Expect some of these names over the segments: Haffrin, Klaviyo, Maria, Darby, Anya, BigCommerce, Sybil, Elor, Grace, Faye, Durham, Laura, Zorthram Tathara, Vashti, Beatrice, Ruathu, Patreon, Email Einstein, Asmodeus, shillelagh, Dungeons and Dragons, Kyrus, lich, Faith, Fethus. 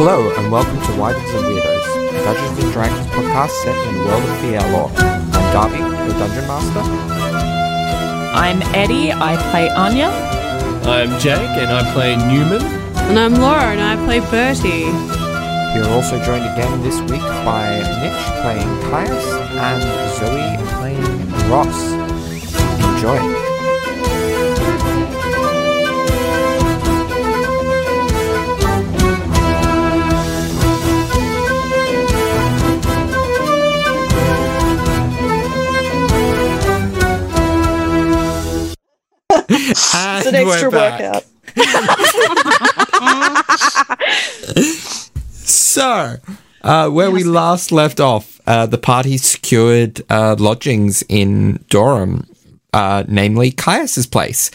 Hello, and welcome to Widows and Weirdos, a Dungeons and Dragons podcast set in the world of the Elor. I'm Darby, your Dungeon Master. I'm Eddie, I play Anya. I'm Jake, and I play Newman. And I'm Laura, and I play Bertie. We are also joined again this week by Mitch playing Caius, and Zoe playing Ross. Enjoy. It's an extra workout. So, we last left off, the party secured lodgings in Durham, namely Caius's place.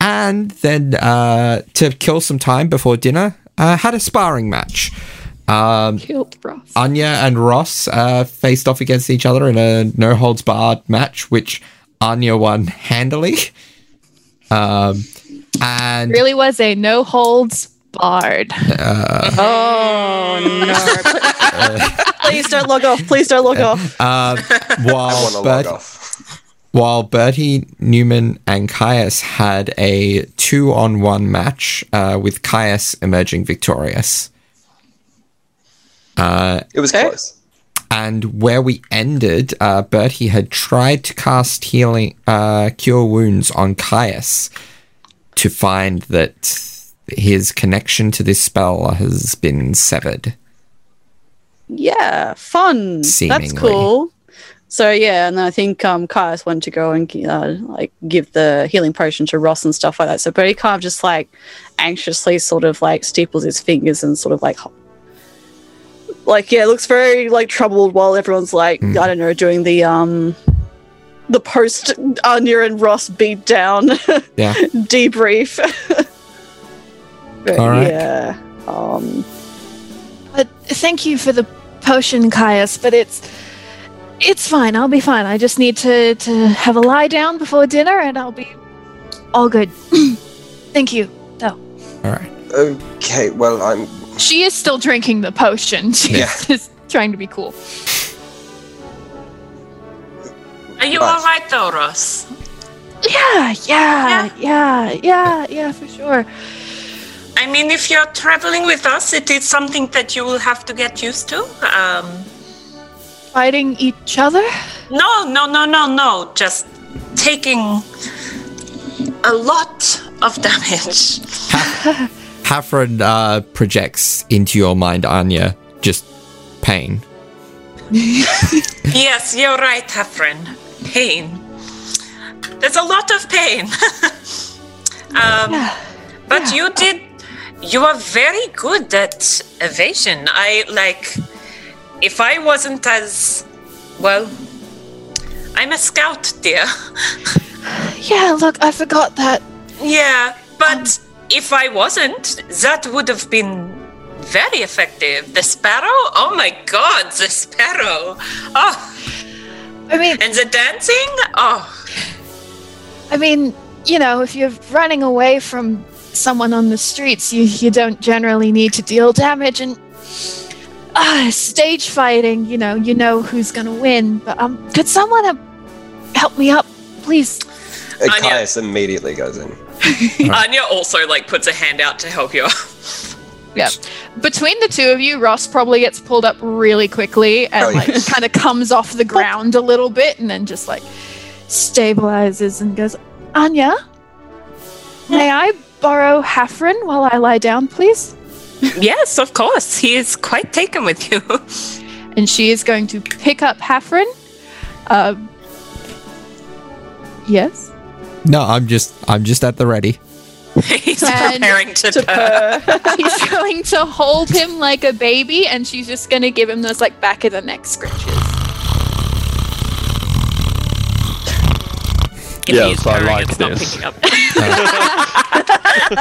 And then, to kill some time before dinner, had a sparring match. Killed Ross. Anya and Ross faced off against each other in a no-holds-barred match, which Anya won handily. And really was a no holds barred. Oh no! Please don't log off. Please don't log off. While Bertie, Newman, and Caius had a 2-on-1 match, with Caius emerging victorious. It was close. And where we ended, Bertie had tried to cast Cure Wounds on Caius to find that his connection to this spell has been severed. Yeah, fun. Seemingly. That's cool. So, yeah, and I think Caius wanted to go and give the healing potion to Ross and stuff like that. So Bertie kind of just anxiously steeples his fingers and it looks very troubled while everyone's I don't know, doing the post Anya and Ross beat down debrief. But, all right. Yeah. Thank you for the potion, Caius, but it's fine. I'll be fine. I just need to have a lie down before dinner, and I'll be all good. Thank you. Oh. All right. Okay. Well, she is still drinking the potion. She's just trying to be cool. Are you all right, though, Ross? Yeah, for sure. I mean, if you're traveling with us, it is something that you will have to get used to. Fighting each other? No. Just taking a lot of damage. Haffrin projects into your mind, Anya, just pain. Yes, you're right, Haffrin. Pain. There's a lot of pain. But you are very good at evasion. If I wasn't I'm a scout, dear. Yeah, look, I forgot that. Yeah, but... if I wasn't, that would have been very effective. The sparrow? Oh my god, the sparrow. Oh. I mean... and the dancing? Oh. I mean, if you're running away from someone on the streets, you don't generally need to deal damage, and stage fighting, you know who's going to win. But could someone help me up, please? Caius immediately goes in. Anya also puts a hand out to help you up. Yeah. Between the two of you, Ross probably gets pulled up really quickly and kind of comes off the ground a little bit and then just stabilizes and goes, Anya, may I borrow Haffrin while I lie down, please? Yes, of course. He is quite taken with you. And she is going to pick up Haffrin. Yes. No, I'm just at the ready. He's preparing to purr. He's going to hold him like a baby, and she's just going to give him those back of the neck scratches. If I like it's this. Not picking up.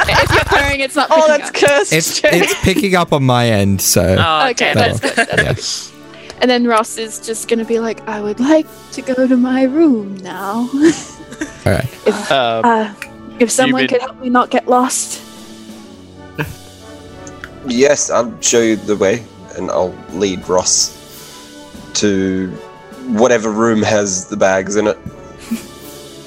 If you're purring, it's not picking up. Oh, that's cursed. It's picking up on my end, so. Oh, okay, that's good. That's good. And then Ross is just going to be I would like to go to my room now. All right. If someone could help me not get lost. Yes, I'll show you the way, and I'll lead Ross to whatever room has the bags in it.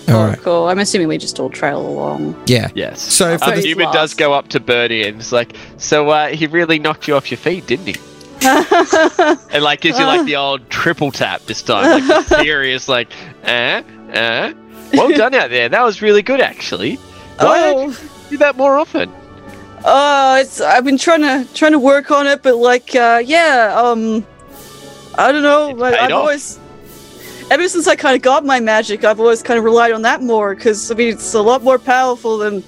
All right. Cool. I'm assuming we just all trail along. Yeah. Yes. So Newman does go up to Bertie and it's like, so he really knocked you off your feet, didn't he? And like gives you like the old triple tap this time. Like the theory is like, well done out there. That was really good actually. Why don't you do that more often? I've been trying to work on it, but like, I don't know. Like, ever since I kind of got my magic, I've always kind of relied on that more because, I mean, it's a lot more powerful than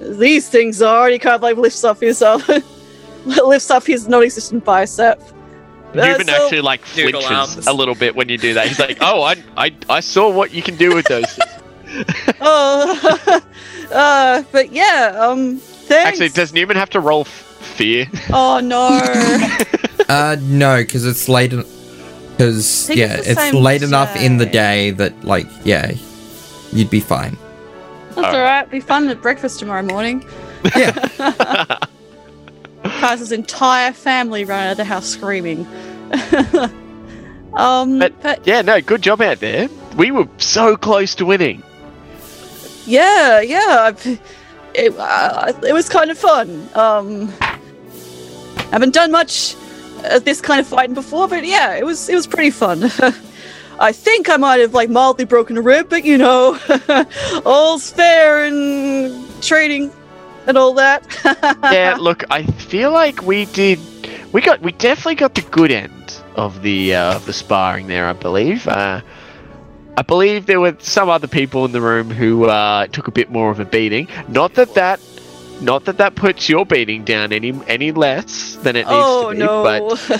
these things are. He kind of like lifts off his non-existent bicep. Newman actually like flinches a little bit when you do that. He's like, oh, I saw what you can do with those things. But yeah, thanks. Actually, does Newman have to roll fear? Oh, no. No, because it's late in... Because, yeah, it's late enough in the day that, like, yeah, you'd be fine. That's alright. Be fun at breakfast tomorrow morning. Yeah. Kaiser's entire family ran out of the house screaming. Yeah, no, good job out there. We were so close to winning. Yeah. It was kind of fun. Haven't done much... this kind of fighting before, but yeah, it was pretty fun. I think I might have like mildly broken a rib, but you know, all's fair in training and all that. Yeah, look, I feel like we definitely got the good end of the sparring there. I believe there were some other people in the room who took a bit more of a beating. Not that puts your beating down any less than it needs to be,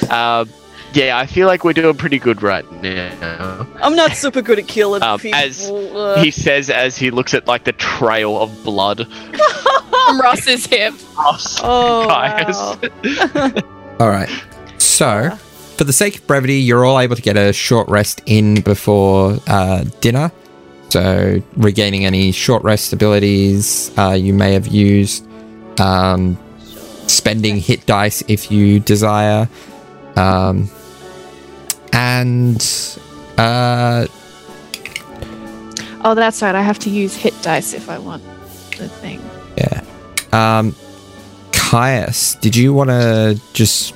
but yeah, I feel like we're doing pretty good right now. I'm not super good at killing people. As he says as he looks at like the trail of blood from Ross's hip. Ross and Caius. Wow. All right. So, for the sake of brevity, you're all able to get a short rest in before dinner. So, regaining any short rest abilities you may have used, spending hit dice if you desire, and oh, that's right. I have to use hit dice if I want the thing. Yeah. Caius, did you want to just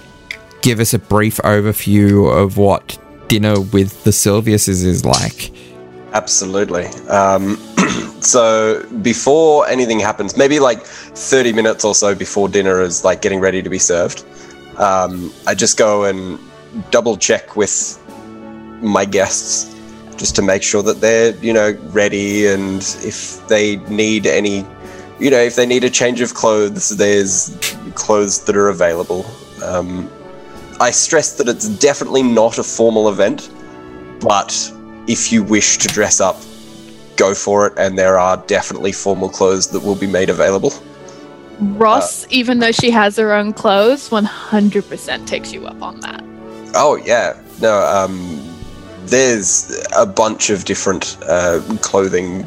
give us a brief overview of what dinner with the Sylviuses is like? Absolutely. So before anything happens, maybe like 30 minutes or so before dinner is like getting ready to be served. I just go and double check with my guests just to make sure that they're, you know, ready. And if they need any, you know, if they need a change of clothes, there's clothes that are available. I stress that it's definitely not a formal event, but... if you wish to dress up, go for it, and there are definitely formal clothes that will be made available. Ross, even though she has her own clothes, 100% takes you up on that. Oh, yeah. No, there's a bunch of different clothing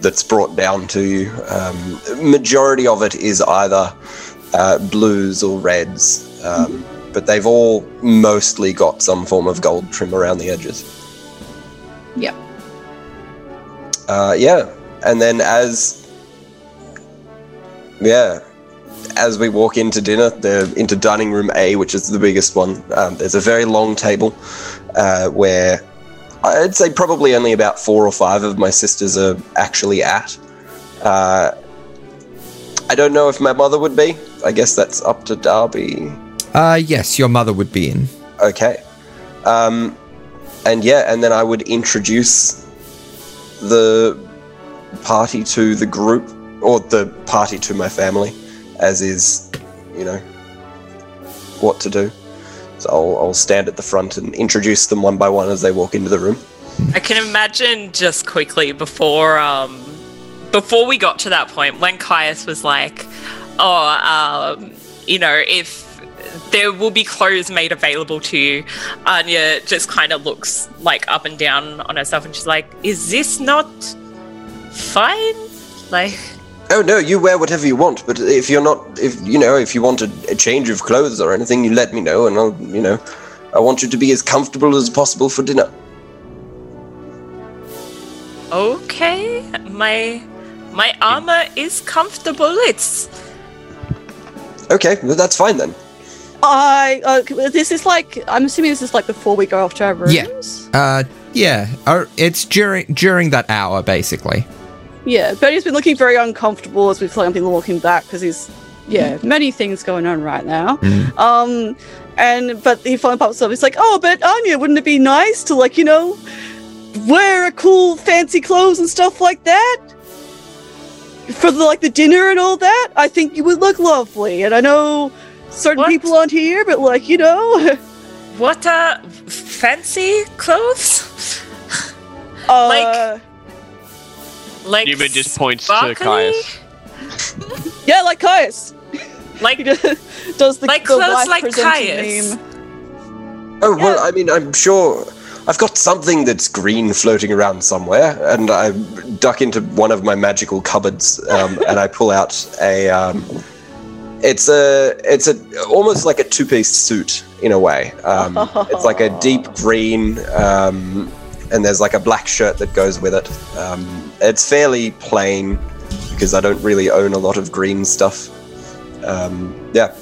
that's brought down to you. Majority of it is either blues or reds, but they've all mostly got some form of gold trim around the edges. Yeah. And then as we walk into dinner, into dining room A, which is the biggest one, there's a very long table where I'd say probably only about 4 or 5 of my sisters are actually at. I don't know if my mother would be. I guess that's up to Darby. Yes, your mother would be in. Okay. And then I would introduce the party to the group, or the party to my family, as is, you know, what to do. So I'll stand at the front and introduce them one by one as they walk into the room. I can imagine just quickly before we got to that point, when Caius was like, you know, if there will be clothes made available to you. Anya just kind of looks like up and down on herself and she's like, is this not fine? Like, Oh no, you wear whatever you want, but if you want a change of clothes or anything, you let me know, and I want you to be as comfortable as possible for dinner. Okay, my armor is comfortable. It's okay. Well, that's fine then. I'm assuming this is like before we go off to our rooms? Yeah. It's during that hour, basically. Yeah, Bertie's been looking very uncomfortable as we've planned on walking back, because he's, many things going on right now. Mm. But he finally pops up, he's like, oh, but Anya, wouldn't it be nice to, wear a cool, fancy clothes and stuff like that? For, the dinner and all that? I think you would look lovely, and I know... Certain people aren't here, but what fancy clothes? Newman just points to Caius. Yeah, like Caius. Clothes like Caius. Oh well, yeah. I mean, I'm sure I've got something that's green floating around somewhere, and I duck into one of my magical cupboards, and I pull out a. It's almost like a two-piece suit in a way. It's like a deep green, and there's like a black shirt that goes with it. It's fairly plain because I don't really own a lot of green stuff. Her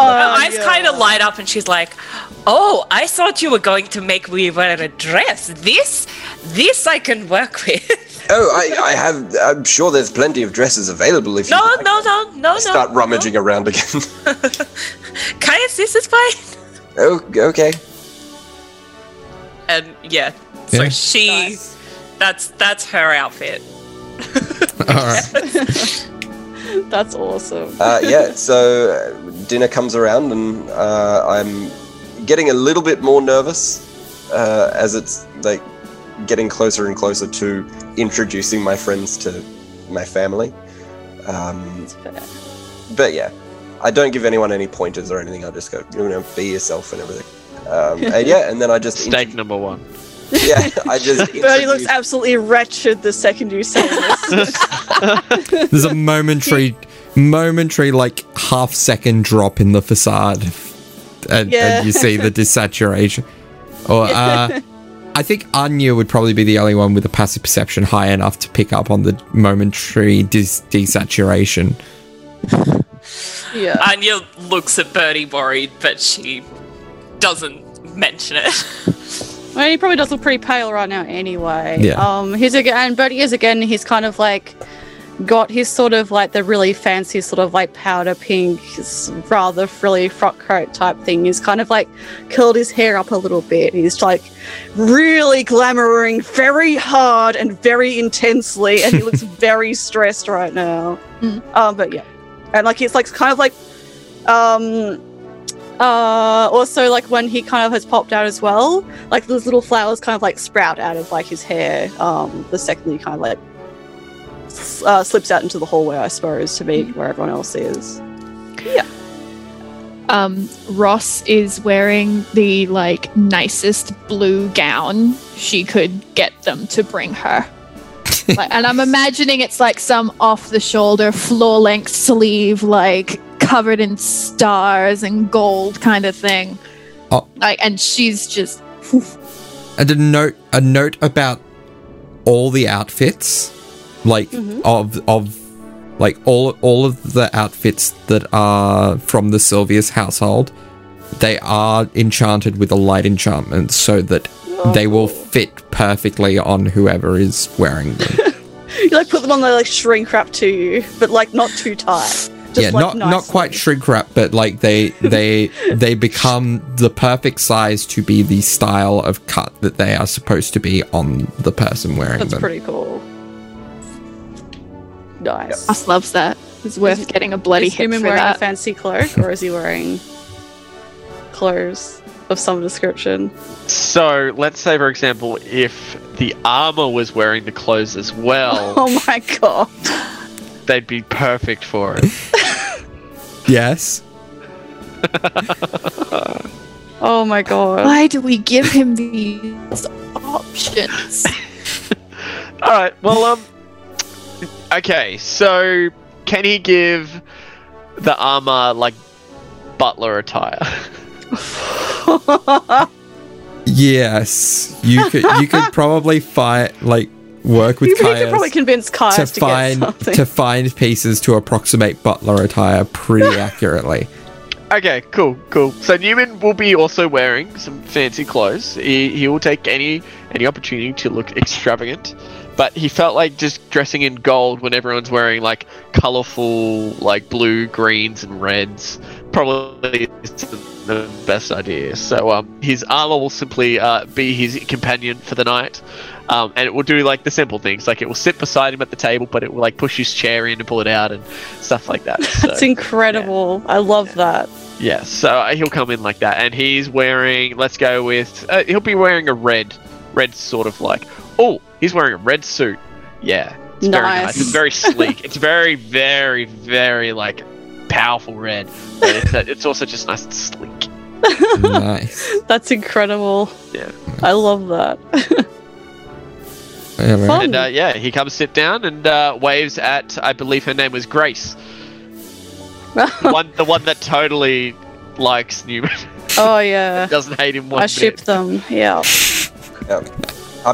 eyes kind of light up, and she's like, "Oh, I thought you were going to make me wear a dress. This I can work with." Oh, I have. I'm sure there's plenty of dresses available if you like. No. Start rummaging around again. Caius, this is fine. Oh, okay. So she, nice. That's her outfit. All right. That's awesome. So dinner comes around, and I'm getting a little bit more nervous as it's like. Getting closer and closer to introducing my friends to my family. I don't give anyone any pointers or anything. I just go, be yourself and everything. And then I just... Steak number one. Yeah, I just... Bertie looks absolutely wretched the second you say this. There's a momentary, half-second drop in the facade. And you see the desaturation. Or, I think Anya would probably be the only one with a passive perception high enough to pick up on the momentary desaturation. Yeah. Anya looks at Bertie worried, but she doesn't mention it. Well, he probably does look pretty pale right now anyway. Yeah. Bertie is kind of got his sort of the really fancy sort of powder pink, rather frilly frock coat type thing. He's kind of curled his hair up a little bit. He's really glamouring very hard and very intensely, and he looks very stressed right now. Mm-hmm. And it's kind of also when he kind of has popped out as well, those little flowers kind of sprout out of his hair. The second he kind of slips out into the hallway, I suppose, to meet where everyone else is. Yeah. Ross is wearing the nicest blue gown she could get them to bring her. And I'm imagining it's some off-the-shoulder, floor-length sleeve, covered in stars and gold kind of thing. Oh. And she's just. Oof. And a note about all the outfits. All of the outfits that are from the Sylvius household, they are enchanted with a light enchantment so that they will fit perfectly on whoever is wearing them. You put them on, they shrink wrap to you, but not too tight. Just not quite shrink wrap, but they become the perfect size to be the style of cut that they are supposed to be on the person wearing them. That's pretty cool. Nice. Ross loves that. It's worth getting a bloody hit for that. Is Newman wearing a fancy cloak, or is he wearing clothes of some description? So, let's say, for example, if the armor was wearing the clothes as well... Oh my god. They'd be perfect for it. Yes. Oh my god. Why do we give him these options? Alright, well, Okay, so can he give the armor like butler attire? Yes, you could probably fight like work with Caius. You could probably convince Caius to find pieces to approximate butler attire pretty accurately. Okay, cool. So Newman will be also wearing some fancy clothes. He will take any opportunity to look extravagant, but he felt like just dressing in gold when everyone's wearing like colorful like blue, greens, and reds probably isn't the best idea. So his armor will simply be his companion for the night, and it will do like the simple things, like it will sit beside him at the table, but it will like push his chair in and pull it out and stuff like that. So, that's incredible. Yeah. I love that. Yeah, so he'll come in like that, and he's wearing, let's go with, he'll be wearing a red sort of like, oh, he's wearing a red suit. Yeah, it's nice. Very nice. It's very sleek. It's very, very, very like powerful red, but it's also just nice and sleek. Nice. That's incredible. Yeah, I love that. And he comes sit down and waves at, I believe her name was Grace. the one that totally likes Newman. Oh yeah. Doesn't hate him one bit. I ship them. Yeah.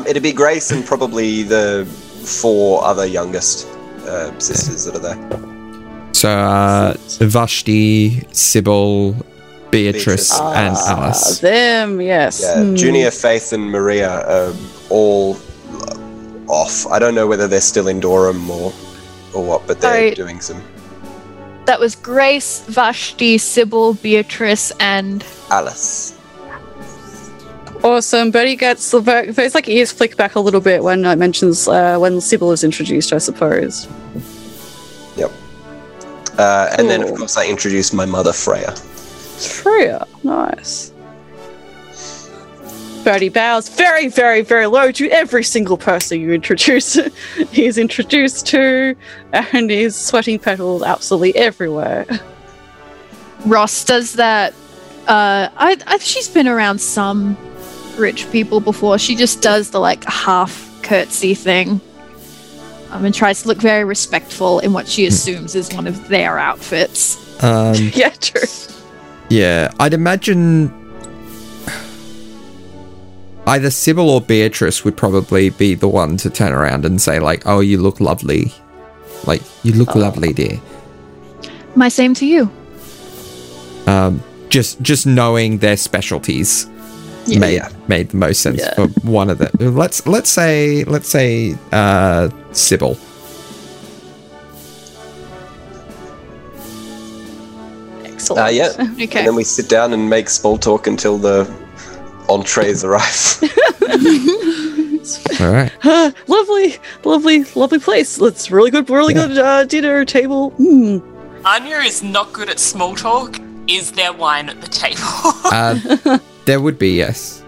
It'd be Grace and probably the 4 other youngest sisters that are there. So Vashti, Sybil, Beatrice and Alice. Them, yes. Yeah, Junior, Faith, and Maria are all off. I don't know whether they're still in Durham or what, but they're doing some. That was Grace, Vashti, Sybil, Beatrice, and Alice. Awesome. Bertie gets his like ears flick back a little bit when it mentions when Sybil is introduced, I suppose. Yep. And then, of course, I introduced my mother, Freya. Nice. Bertie bows very, very, very low to every single person you introduce. He's introduced to, and he's sweating petals absolutely everywhere. Ross does that. She's been around some rich people before. She just does the like half curtsy thing, and tries to look very respectful in what she assumes is one of their outfits. Yeah, true. Yeah, I'd imagine either Sybil or Beatrice would probably be the one to turn around and say like, oh, you look lovely. Like, you look lovely, dear. My same to you. Just knowing their specialties made the most sense for one of them. Let's say Sybil. Excellent. Okay. And then we sit down and make small talk until the entrees arrive. All right. Lovely place. It's really good dinner table. Anya is not good at small talk. Is there wine at the table? There would be, yes.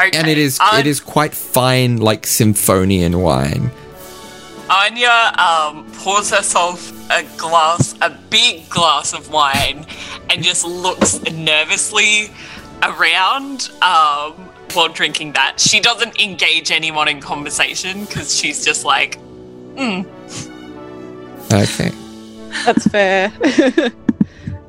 Okay. And it is quite fine, like Symphonian wine. Anya pours herself a big glass of wine, and just looks nervously around while drinking that. She doesn't engage anyone in conversation because she's just like, Okay. That's fair.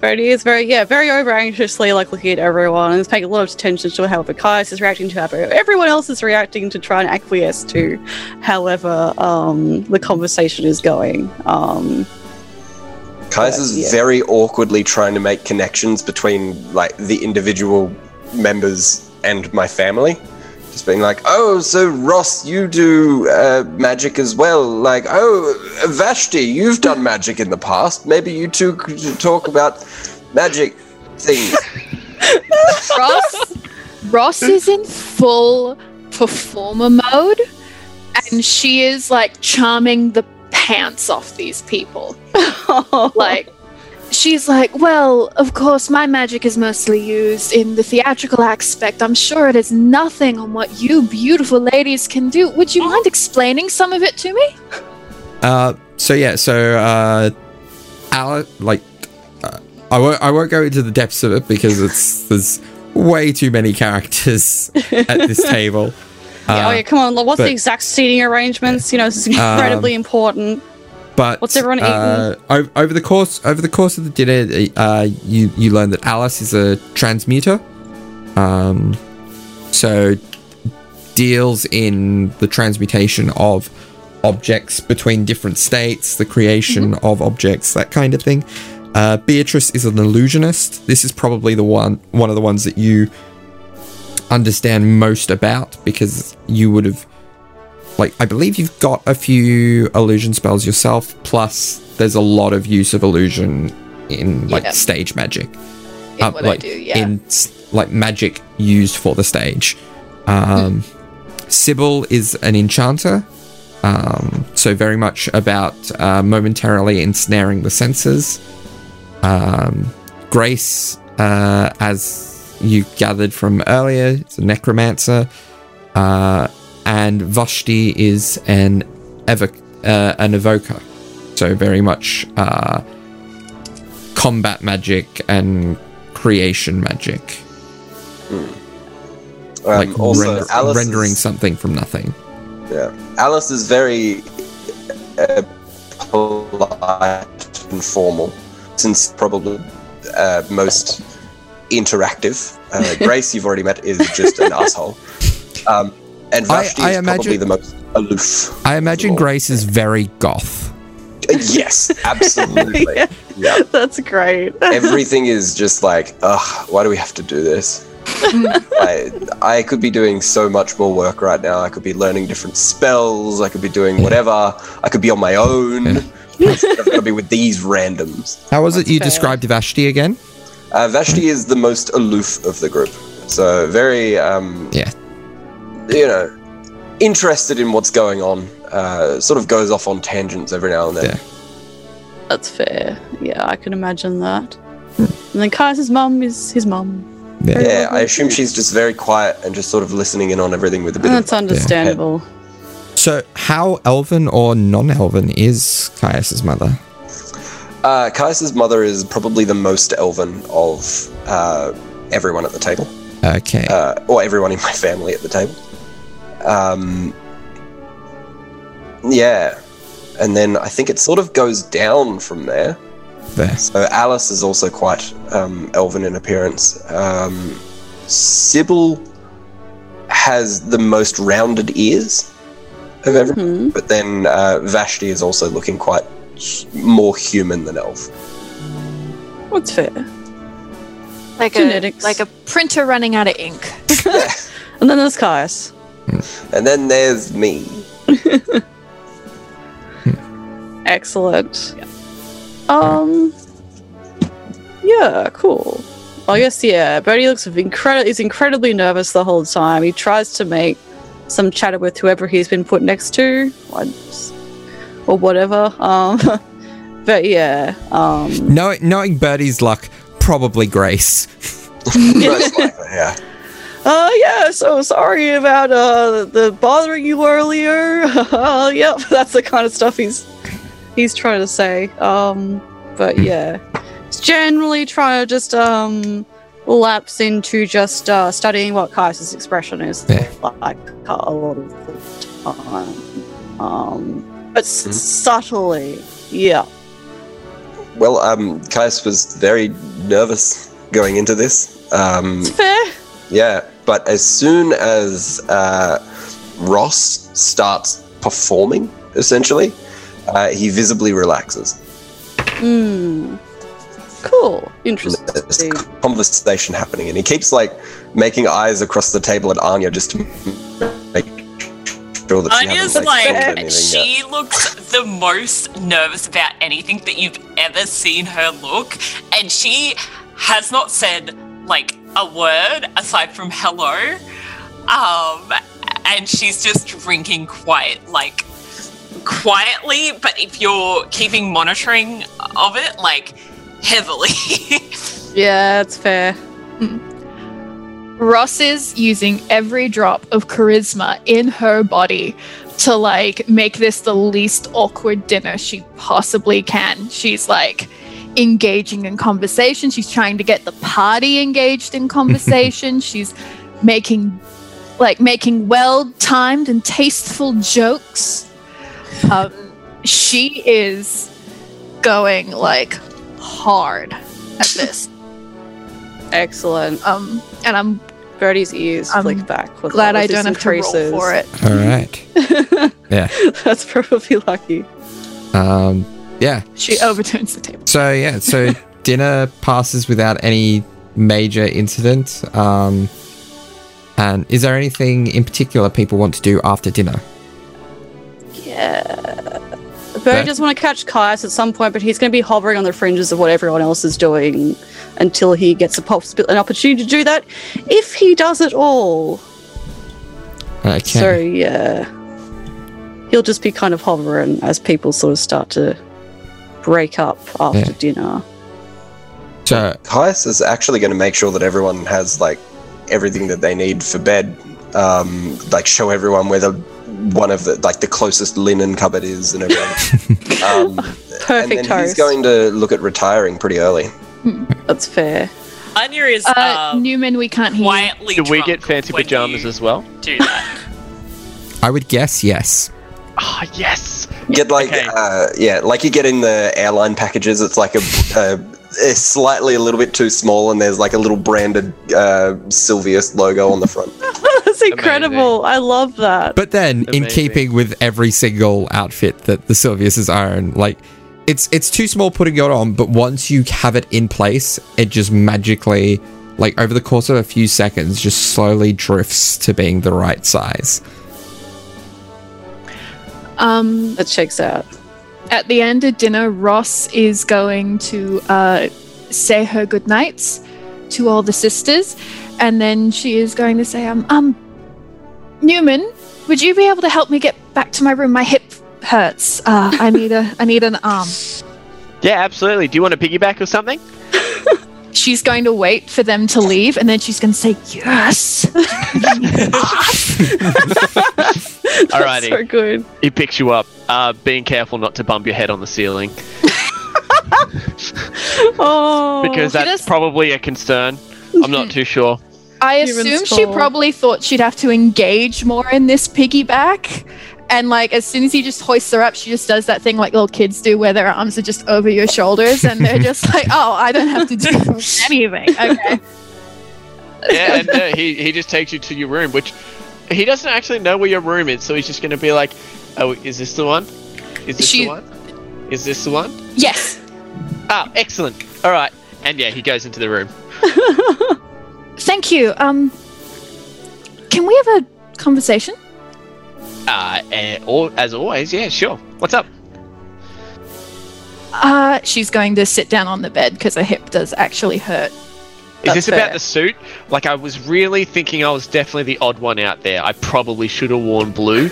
Bertie is very over anxiously like looking at everyone and is paying a lot of attention to however Caius is reacting to, however everyone else is reacting, to try and acquiesce to however the conversation is going. Caius is very awkwardly trying to make connections between like the individual members and my family. Just being like, oh, so Ross, you do magic as well. Like, oh, Vashti, you've done magic in the past. Maybe you two could talk about magic things. Ross is in full performer mode, and she is like charming the pants off these people. Like, she's like, well, of course, my magic is mostly used in the theatrical aspect. I'm sure it is nothing on what you beautiful ladies can do. Would you mind explaining some of it to me? I won't go into the depths of it because there's way too many characters at this table. Yeah, oh yeah, come on. What's the exact seating arrangements? You know, this is incredibly important. But what's everyone eating? Over the course of the dinner, you learn that Alice is a transmuter, so deals in the transmutation of objects between different states, the creation of objects, that kind of thing. Beatrice is an illusionist. This is probably the one of the ones that you understand most about, because you would have, like, I believe you've got a few illusion spells yourself, plus there's a lot of use of illusion in, like, stage magic. In what like, I do, yeah. In, like, magic used for the stage. Sybil is an enchanter, so very much about momentarily ensnaring the senses. Grace, as you gathered from earlier, is a necromancer, and Vashti is an evoker, so very much combat magic and creation magic, like also rendering something from nothing. Yeah, Alice is very polite and formal, since probably most interactive. Grace, you've already met, is just an asshole. And Vashti is probably the most aloof. I imagine Grace is very goth. Yes, absolutely. Yeah. That's great. Everything is just like, ugh, why do we have to do this? I could be doing so much more work right now. I could be learning different spells. I could be doing whatever. I could be on my own. Instead of going to be with these randoms. How was it you described Vashti again? Vashti is the most aloof of the group. So very... you know, interested in what's going on, sort of goes off on tangents every now and then. Yeah. That's fair. Yeah, I can imagine that. And then Caius' mum is his mum. Yeah, I assume she's just very quiet and just sort of listening in on everything with a bit of... That's understandable. Yeah. So how elven or non-elven is Caius' mother? Caius' mother is probably the most elven of everyone at the table. Okay. Or everyone in my family at the table. And then I think it sort of goes down from there. So Alice is also quite elven in appearance. Sybil has the most rounded ears of everyone, but then Vashti is also looking quite more human than elf. That's fair. Like genetics. Like a printer running out of ink. And then there's Caius. And then there's me. Excellent. Yeah, cool. I guess, Bertie is incredibly nervous the whole time. He tries to make some chatter with whoever he's been put next to, or whatever. But yeah. Knowing Bertie's luck, probably Grace. Most likely, yeah. So sorry about the bothering you earlier. Yep, that's the kind of stuff he's trying to say. But yeah, he's generally trying to just lapse into just studying what Caius' expression is like a lot of the time, but subtly, yeah. Well, Caius was very nervous going into this. It's fair. Yeah. But as soon as Ross starts performing, essentially, he visibly relaxes. Cool. Interesting. There's a conversation happening, and he keeps, like, making eyes across the table at Anya just to make sure that Anya's, she looks the most nervous about anything that you've ever seen her look, and she has not said, like, a word aside from hello, and she's just drinking quietly, but if you're keeping monitoring of it, heavily. Yeah, that's fair. Ross is using every drop of charisma in her body to make this the least awkward dinner she possibly can. She's engaging in conversation. She's trying to get the party engaged in conversation. She's making like making well-timed and tasteful jokes. She is going like hard at this. Excellent. And I'm Bertie's ears flick back. With glad I don't have traces. To roll for it. All right. Yeah. That's probably lucky. Yeah. She overturns the table. So dinner passes without any major incident. And is there anything in particular people want to do after dinner? Yeah. Bertie does want to catch Caius at some point, but he's going to be hovering on the fringes of what everyone else is doing until he gets an opportunity to do that, if he does at all. Okay. So, yeah. He'll just be kind of hovering as people sort of start to break up after dinner. So Caius is actually going to make sure that everyone has, like, everything that they need for bed, like show everyone where the closest linen cupboard is and everything. Perfect. And then he's going to look at retiring pretty early. That's fair. Anya is Newman. We can't hear. Quietly drunk. Do we get fancy pajamas as well? Do that. I would guess yes. Ah, oh, yes. Get like like you get in the airline packages. It's like a slightly a little bit too small, and there's like a little branded Sylvius logo on the front. That's incredible. Amazing. I love that. But then, in keeping with every single outfit that the Sylviuses own, like it's too small putting it on, but once you have it in place, it just magically, like over the course of a few seconds, just slowly drifts to being the right size. That checks out. At the end of dinner, Ross is going to say her goodnights to all the sisters, and then she is going to say, Newman, would you be able to help me get back to my room? My hip hurts. I need an arm. Yeah, absolutely. Do you want a piggyback or something? She's going to wait for them to leave, and then she's going to say, yes! Alrighty. So good. He picks you up, being careful not to bump your head on the ceiling. Because that's probably a concern. I'm not too sure. I assume she probably thought she'd have to engage more in this piggyback. And, like, as soon as he just hoists her up, she just does that thing like little kids do where their arms are just over your shoulders and they're just like, oh, I don't have to do anything. Okay. Yeah, and he just takes you to your room, which he doesn't actually know where your room is, so he's just going to be like, oh, is this the one? Is this the one? Is this the one? Yes. Ah, excellent. All right. And, yeah, he goes into the room. Thank you. Can we have a conversation? As always, yeah, sure. What's up? She's going to sit down on the bed because her hip does actually hurt. Is this about the suit? Like, I was really thinking I was definitely the odd one out there. I probably should have worn blue,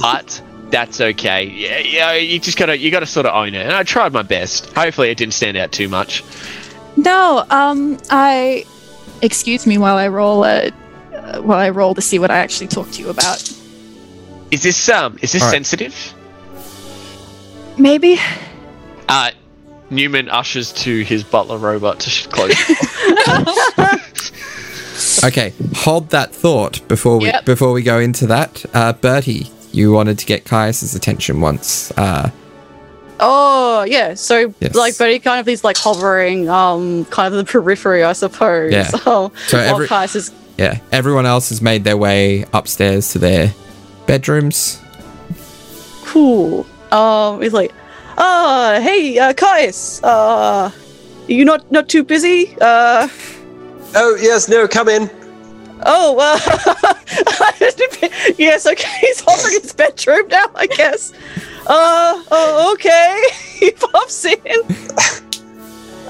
but that's okay. Yeah, you gotta sort of own it. And I tried my best. Hopefully, it didn't stand out too much. No, excuse me while I roll to see what I actually talked to you about. Is this sensitive? Maybe. Newman ushers to his butler robot to close the door. Okay, hold that thought before we go into that. Bertie, you wanted to get Caius's attention once. Bertie kind of is like hovering, kind of the periphery, I suppose. Yeah. So everyone else has made their way upstairs to their bedrooms. Cool. He's like, hey, Caius, you not too busy? Oh, yes, no, come in. Oh, yes, okay, he's hovering in his bedroom now, I guess. Okay, he pops in.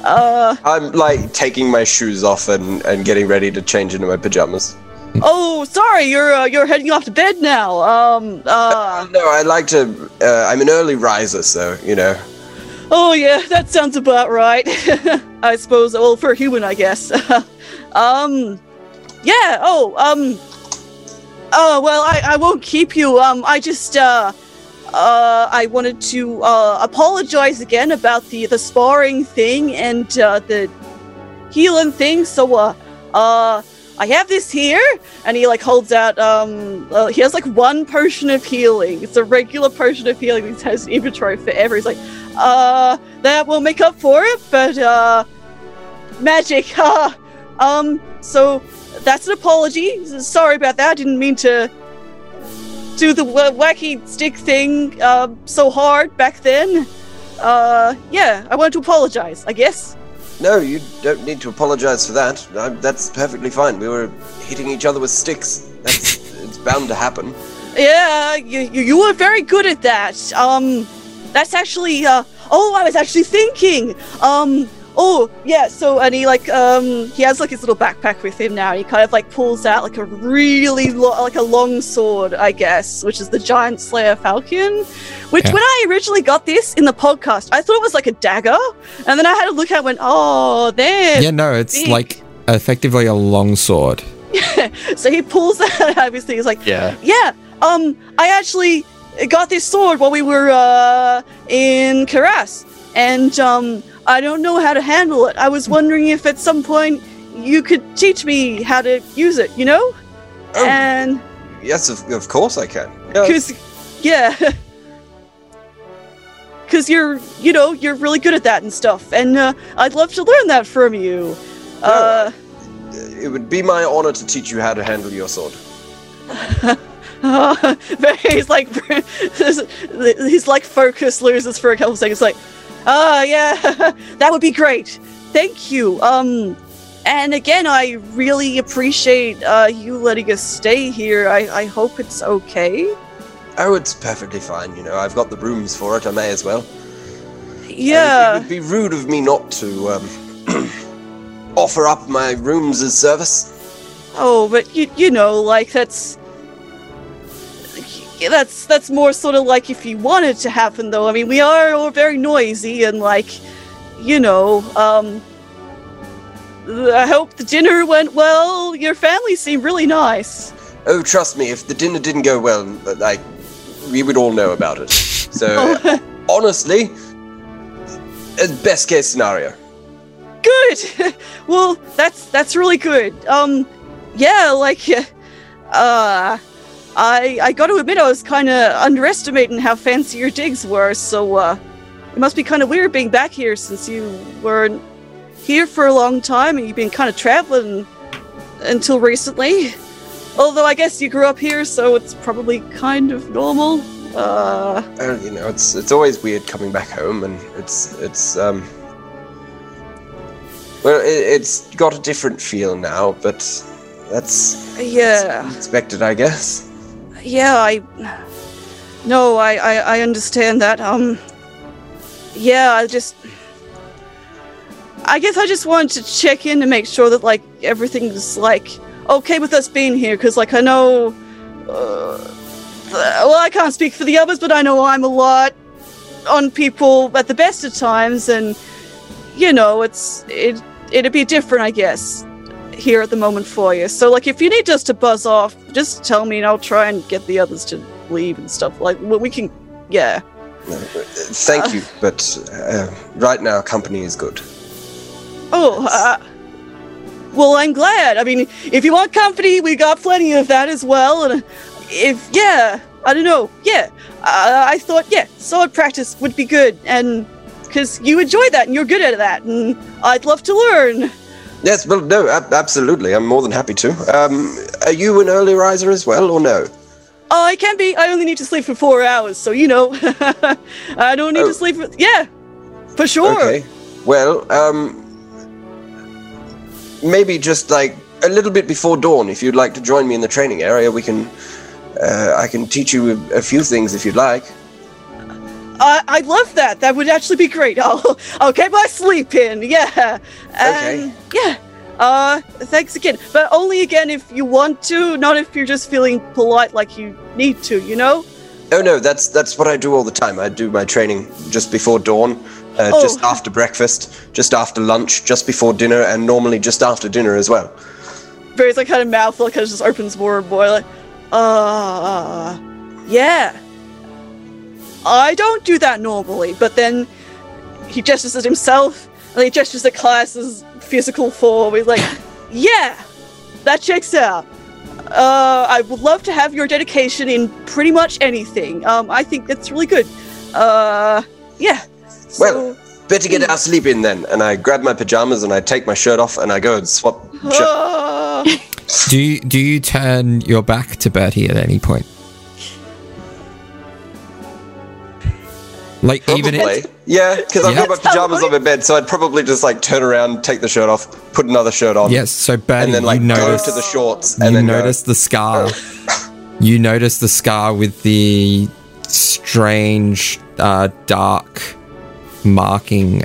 I'm, like, taking my shoes off and getting ready to change into my pajamas. Oh, sorry, you're heading off to bed now. No, I like to. I'm an early riser, so you know. Oh yeah, that sounds about right. I suppose. Well, for a human, I guess. Yeah. Oh. Well, I won't keep you. I just. I wanted to apologize again about the sparring thing and the healing thing. So. I have this here, and he like holds out, he has like one potion of healing. It's a regular potion of healing that has inventory forever. He's like, that will make up for it, but magic. So that's an apology. Sorry about that. I didn't mean to do the wacky stick thing so hard back then. Yeah, I wanted to apologize, I guess. No, you don't need to apologize for that. That's perfectly fine. We were hitting each other with sticks. It's bound to happen. Yeah, you were very good at that. That's actually, I was actually thinking. And he like, he has like his little backpack with him now. He kind of like pulls out like a really long sword, I guess, which is the Giant Slayer Falcon, which when I originally got this in the podcast, I thought it was like a dagger. And then I had a look at it and went, oh, there. Yeah, no, it's big. Like effectively a long sword. So he pulls that out of his thing. He's like, I actually got this sword while we were in Kyrus. And I don't know how to handle it. I was wondering if at some point you could teach me how to use it, you know? Oh, and yes, of course I can. Because you're, you know, you're really good at that and stuff. And I'd love to learn that from you. It would be my honor to teach you how to handle your sword. He's like, his like focus loses for a couple seconds. Like, that would be great. Thank you. And again, I really appreciate you letting us stay here. I hope it's okay. Oh, it's perfectly fine. You know, I've got the rooms for it. I may as well. Yeah. It would be rude of me not to offer up my rooms as service. Oh, but you know, like that's. That's more sort of like if you want it to happen, though. I mean, we are all very noisy and like, you know, I hope the dinner went well. Your family seemed really nice. Oh, trust me, if the dinner didn't go well, like, we would all know about it. So, honestly, best case scenario. Good. Well, that's really good. I got to admit, I was kind of underestimating how fancy your digs were, so it must be kind of weird being back here since you weren't here for a long time and you've been kind of traveling until recently. Although I guess you grew up here, so it's probably kind of normal. You know, it's always weird coming back home, and it's got a different feel now, but that's expected, I guess. Yeah, I understand that. I just wanted to check in to make sure that, like, everything's, like, okay with us being here, because, like, I know, I can't speak for the others, but I know I'm a lot on people at the best of times, and, you know, it'd be different, I guess, here at the moment for you. So, like, if you need us to buzz off, just tell me and I'll try and get the others to leave and stuff. Like, we can, yeah. No, thank you, but right now company is good. Oh, well, I'm glad. I mean, if you want company, we got plenty of that as well. And I thought, sword practice would be good, and because you enjoy that and you're good at that, and I'd love to learn. Yes, well, no, absolutely. I'm more than happy to. Are you an early riser as well, or no? Oh, I can be. I only need to sleep for 4 hours, so, you know, I don't need to sleep for... Yeah, for sure. Okay, well, maybe just, like, a little bit before dawn, if you'd like to join me in the training area, we can... I can teach you a few things if you'd like. I'd love that. That would actually be great. I'll get my sleep in. Yeah. Okay. Yeah. Thanks again. But only again if you want to, not if you're just feeling polite like you need to, you know? Oh, no, that's what I do all the time. I do my training just before dawn, just after breakfast, just after lunch, just before dinner, and normally just after dinner as well. Barry's like kind of mouth like kind of just opens more and more like, yeah. I don't do that normally, but then he gestures at himself, and he gestures at Caius' physical form. He's like, yeah, that checks out. I would love to have your dedication in pretty much anything. I think that's really good. Yeah. Well, better get our sleep in then. And I grab my pajamas and I take my shirt off and I go and swap shirt. Do you turn your back to Bertie at any point? Like, probably. Even if... Yeah, because I've got my pajamas on my bed, so I'd probably just, like, turn around, take the shirt off, put another shirt on. Yes, so Bertie, and then, like, go to the shorts, and then notice the scar. You notice the scar with the strange, dark marking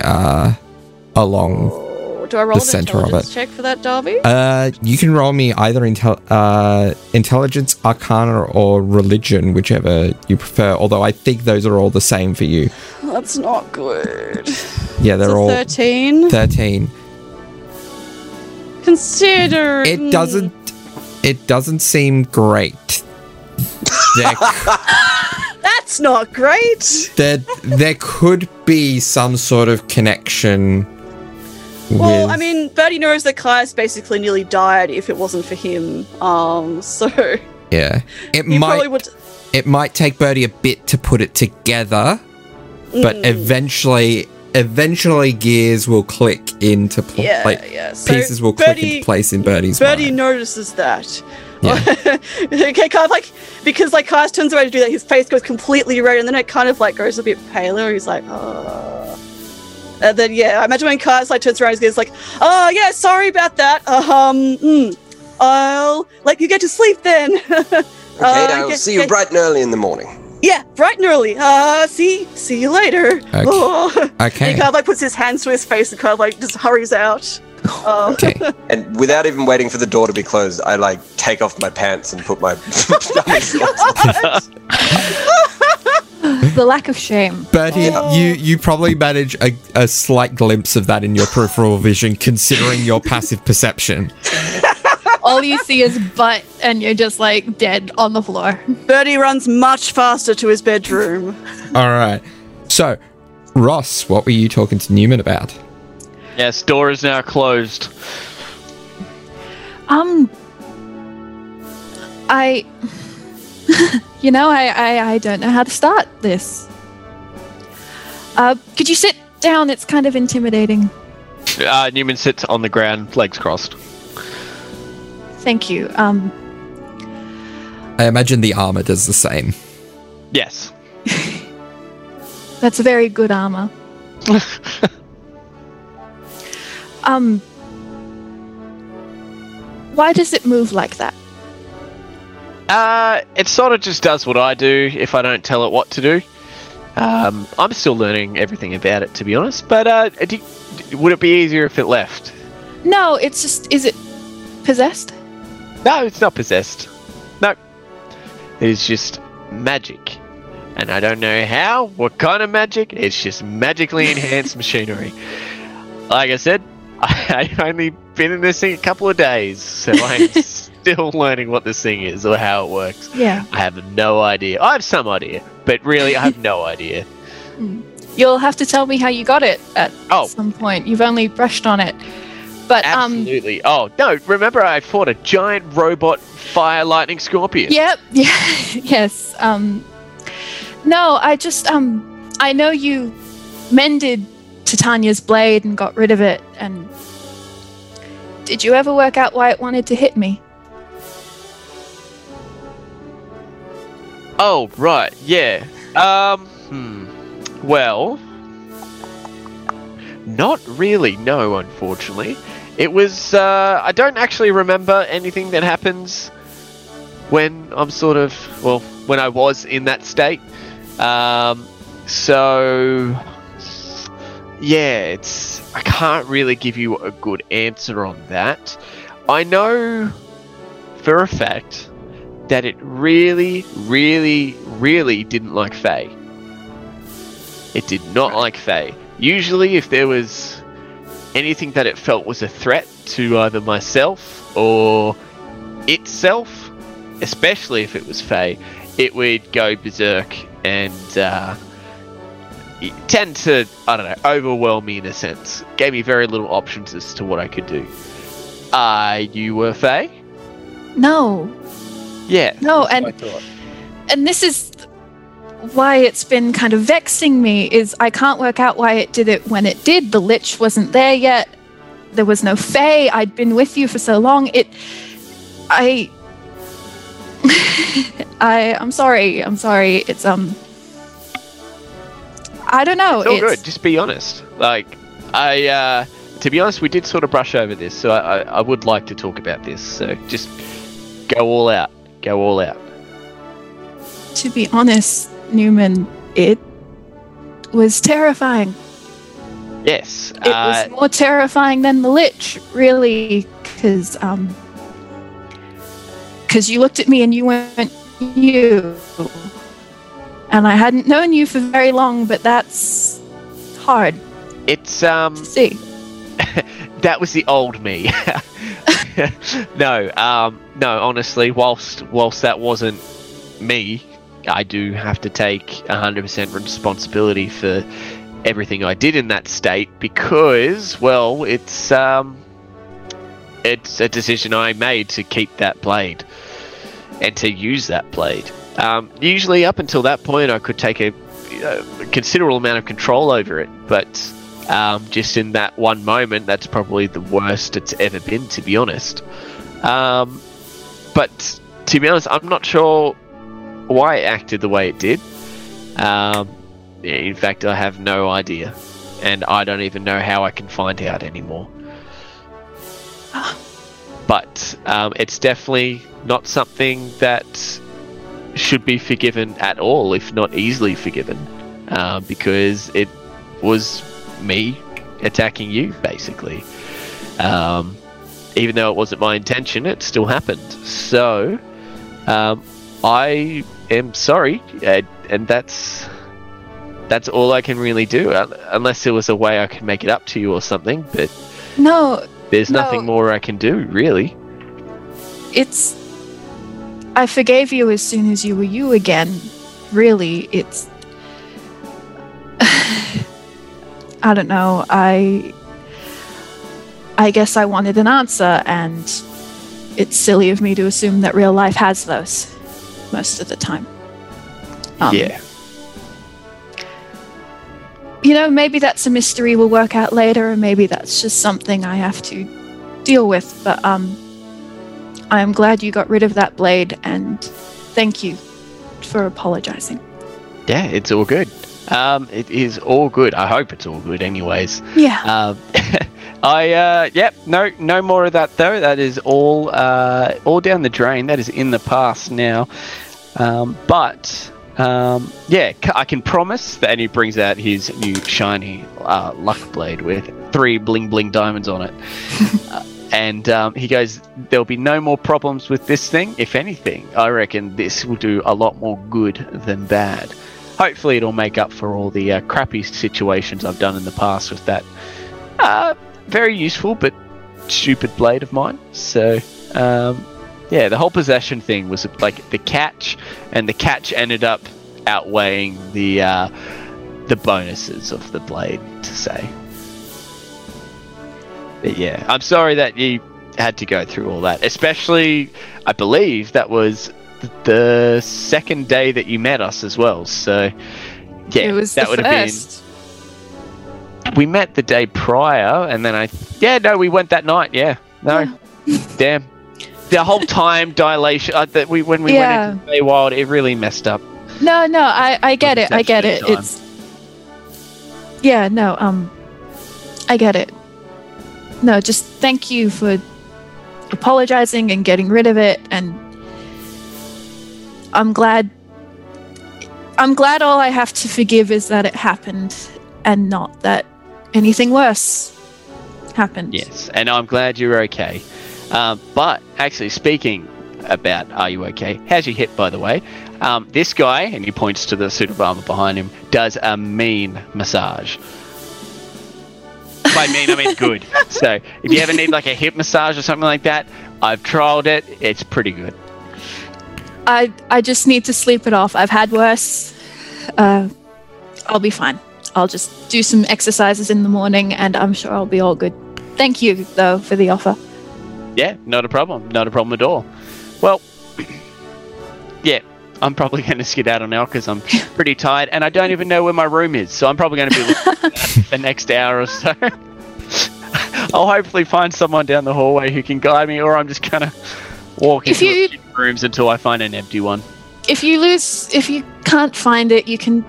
along do I roll the center of it. Check for that, Darby? You can roll me either intelligence, arcana, or religion, whichever you prefer. Although I think those are all the same for you. That's not good. Yeah, they're all 13. 13. Consider it doesn't seem great. That's not great. There could be some sort of connection. Well, I mean, Bertie knows that Caius basically nearly died if it wasn't for him. So yeah, it might take Bertie a bit to put it together, but eventually gears will click into place. Yeah. So pieces will click into place in Bertie's mind. Bertie notices that. Yeah. Kind of like, because like Caius turns away to do that, his face goes completely red, and then it kind of like goes a bit paler. He's like, oh. And then, yeah, I imagine when Caius like turns around and goes like, oh, yeah, sorry about that. I'll let you get to sleep then. Okay, I'll see you bright and early in the morning. Yeah, bright and early. See you later. Okay. Oh. Okay. He kind of like puts his hands to his face and kind of like just hurries out. Okay. And without even waiting for the door to be closed, I like take off my pants and put my stomach The lack of shame. Bertie, you probably manage a slight glimpse of that in your peripheral vision, considering your passive perception. All you see is butt, and you're just, like, dead on the floor. Bertie runs much faster to his bedroom. All right. So, Ross, what were you talking to Newman about? Yes, door is now closed. You know, I don't know how to start this. Could you sit down? It's kind of intimidating. Newman sits on the ground, legs crossed. Thank you. I imagine the armor does the same. Yes. That's very good armor. Why does it move like that? It sort of just does what I do if I don't tell it what to do. I'm still learning everything about it, to be honest. But would it be easier if it left? No, it's just... Is it possessed? No, it's not possessed. No. It's just magic. And I don't know how, what kind of magic. It's just magically enhanced machinery. Like I said, I've only been in this thing a couple of days, so I'm... still learning what this thing is or how it works. Yeah. I have no idea. I have some idea, but really I have no idea. You'll have to tell me how you got it at some point. You've only brushed on it. But absolutely. Oh, no, remember I fought a giant robot fire lightning scorpion. Yep. Yeah. Yes. No, I just I know you mended Titania's blade and got rid of it, and did you ever work out why it wanted to hit me? Oh, right, yeah. Well, not really, no, unfortunately. It was, I don't actually remember anything that happens when I'm when I was in that state. So, yeah, I can't really give you a good answer on that. I know for a fact that it really, really, really didn't like Faye. It did not like Faye. Usually, if there was anything that it felt was a threat to either myself or itself, especially if it was Faye, it would go berserk and tend to, I don't know, overwhelm me in a sense. Gave me very little options as to what I could do. You were Faye? No. Yeah. No, and this is why it's been kind of vexing me, is I can't work out why it did it when it did. The Lich wasn't there yet. There was no Faye. I'd been with you for so long. I'm sorry. It's I don't know. It's all good. Just be honest. Like, to be honest, we did sort of brush over this, so I would like to talk about this. So just go all out. Go all out. To be honest, Newman, it was terrifying. Yes. It was more terrifying than the Lich, really, because you looked at me and you weren't you. And I hadn't known you for very long, but that's hard. It's to see. That was the old me. No, honestly, whilst that wasn't me, I do have to take 100% responsibility for everything I did in that state, because, well, it's a decision I made to keep that blade and to use that blade. Usually up until that point, I could take a considerable amount of control over it, but just in that one moment, that's probably the worst it's ever been, to be honest. But to be honest, I'm not sure why it acted the way it did. In fact, I have no idea, and I don't even know how I can find out anymore. But it's definitely not something that should be forgiven at all, if not easily forgiven, because it was me attacking you, basically. Even though it wasn't my intention, it still happened. So I am sorry, and that's all I can really do, unless there was a way I could make it up to you or something. But no, there's nothing more I can do, really. I forgave you as soon as you were you again. Really, it's... I don't know. I guess I wanted an answer, and it's silly of me to assume that real life has those most of the time. Yeah. You know, maybe that's a mystery we'll work out later, and maybe that's just something I have to deal with, but... I am glad you got rid of that blade, and thank you for apologizing. Yeah, it's all good. It is all good. I hope it's all good anyways. Yeah. No more of that though. That is all down the drain. That is in the past now. I can promise that, and he brings out his new shiny luck blade with 3 bling bling diamonds on it. And he goes, there'll be no more problems with this thing. If anything, I reckon this will do a lot more good than bad. Hopefully it'll make up for all the crappy situations I've done in the past with that very useful but stupid blade of mine. So, the whole possession thing was like the catch, and the catch ended up outweighing the bonuses of the blade, to say. But yeah, I'm sorry that you had to go through all that. Especially, I believe that was the second day that you met us as well. So, yeah, it was that would first. Have been. We met the day prior, and then we went that night. Yeah, no, yeah. Damn, the whole time dilation that we went into the Wild, it really messed up. No, I get it. I get it. Time. It's I get it. No, just thank you for apologizing and getting rid of it, and I'm glad all I have to forgive is that it happened, and not that anything worse happened. Yes, and I'm glad you're okay. But actually, speaking about are you okay, how's your hip, by the way? This guy, and he points to the suit of armor behind him, does a mean massage. I mean good. So if you ever need like a hip massage or something like that, I've trialed it. It's pretty good. I just need to sleep it off. I've had worse. I'll be fine. I'll just do some exercises in the morning, and I'm sure I'll be all good. Thank you, though, for the offer. Yeah, not a problem. Not a problem at all. Well, yeah, I'm probably going to skedaddle now because I'm pretty tired and I don't even know where my room is. So I'm probably going to be looking at that the next hour or so. I'll hopefully find someone down the hallway who can guide me, or I'm just going to walk into rooms until I find an empty one. If you can't find it, you can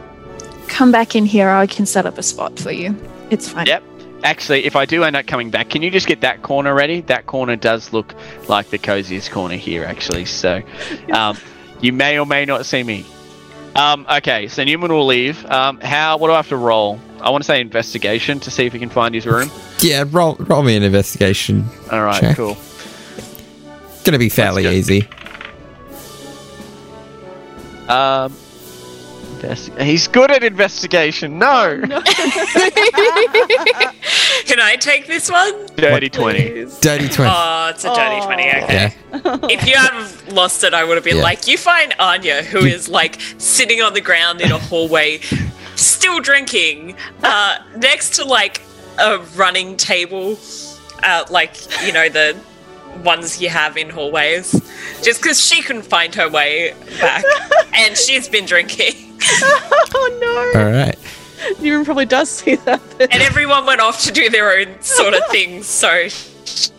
come back in here. I can set up a spot for you. It's fine. Yep. Actually, if I do end up coming back, can you just get that corner ready? That corner does look like the coziest corner here, actually. So you may or may not see me. Okay, so Newman will leave. What do I have to roll? I want to say investigation to see if we can find his room. Yeah, roll me an investigation. All right, check. Cool. It's going to be fairly easy. He's good at investigation. No. Can I take this one? Dirty 20. Dirty 20. Oh, it's a dirty 20. Okay. Yeah. If you have lost it, I would have been like, you find Anya, who is like sitting on the ground in a hallway, still drinking, next to like a running table, like, you know, the ones you have in hallways, just because she couldn't find her way back and she's been drinking. Oh no. All right. Newman probably does see that. And everyone went off to do their own sort of things, so she's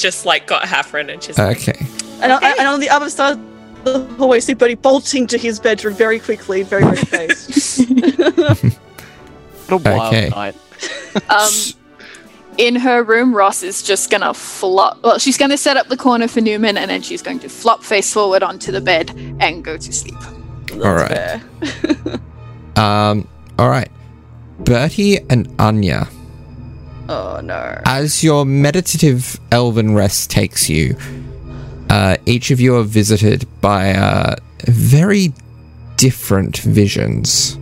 just like got Haffrin and she's okay. And on the other side of the hallway, see Bertie bolting to his bedroom very quickly, very red faced. What a wild night. In her room, Ross is just going to flop. Well, she's going to set up the corner for Newman and then she's going to flop face forward onto the bed and go to sleep. That's all right. All right. Bertie and Anya. Oh, no. As your meditative elven rest takes you, each of you are visited by very different visions.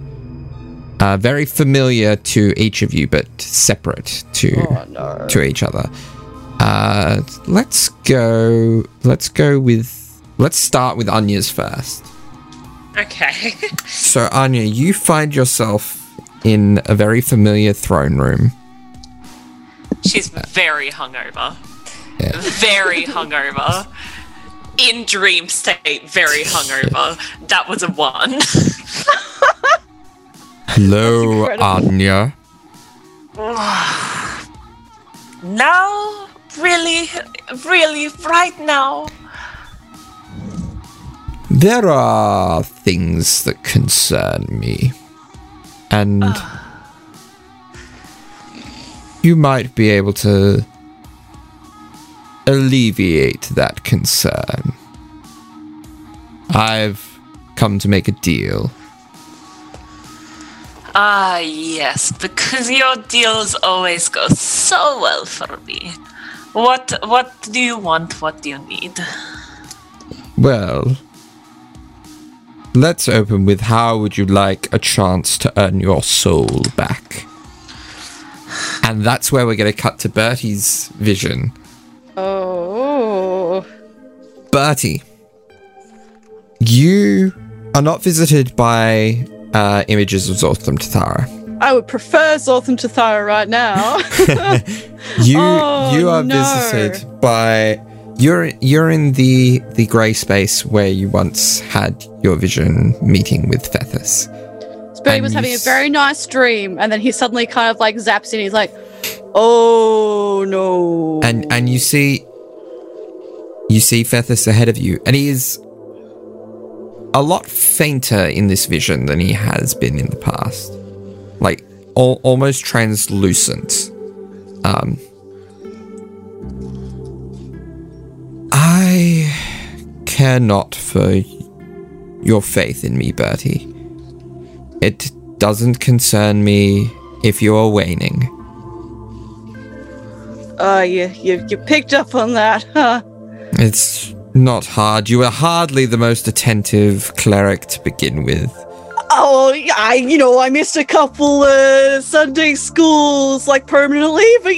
Very familiar to each of you, but separate to each other. Let's start with Anya's first. Okay. So Anya, you find yourself in a very familiar throne room. She's very hungover. Yeah. Very hungover. In dream state, very hungover. That was a one. Hello, Anya. Now? Really? Really? Right now? There are things that concern me. And you might be able to alleviate that concern. I've come to make a deal. Ah, yes, because your deals always go so well for me. What do you want? What do you need? Well, let's open with how would you like a chance to earn your soul back? And that's where we're going to cut to Bertie's vision. Oh. Bertie, you are not visited by... images of Zorthram Tathara. I would prefer Zorthram Tathara right now. Visited by you're in the grey space where you once had your vision meeting with Fethus. Bertie was having a very nice dream, and then he suddenly kind of like zaps in. He's like, "Oh no!" And you see Fethus ahead of you, and he is a lot fainter in this vision than he has been in the past. Like, almost translucent. I care not for your faith in me, Bertie. It doesn't concern me if you are waning. You picked up on that, huh? It's... not hard. You were hardly the most attentive cleric to begin with. Oh, I missed a couple Sunday schools, like, permanently, but,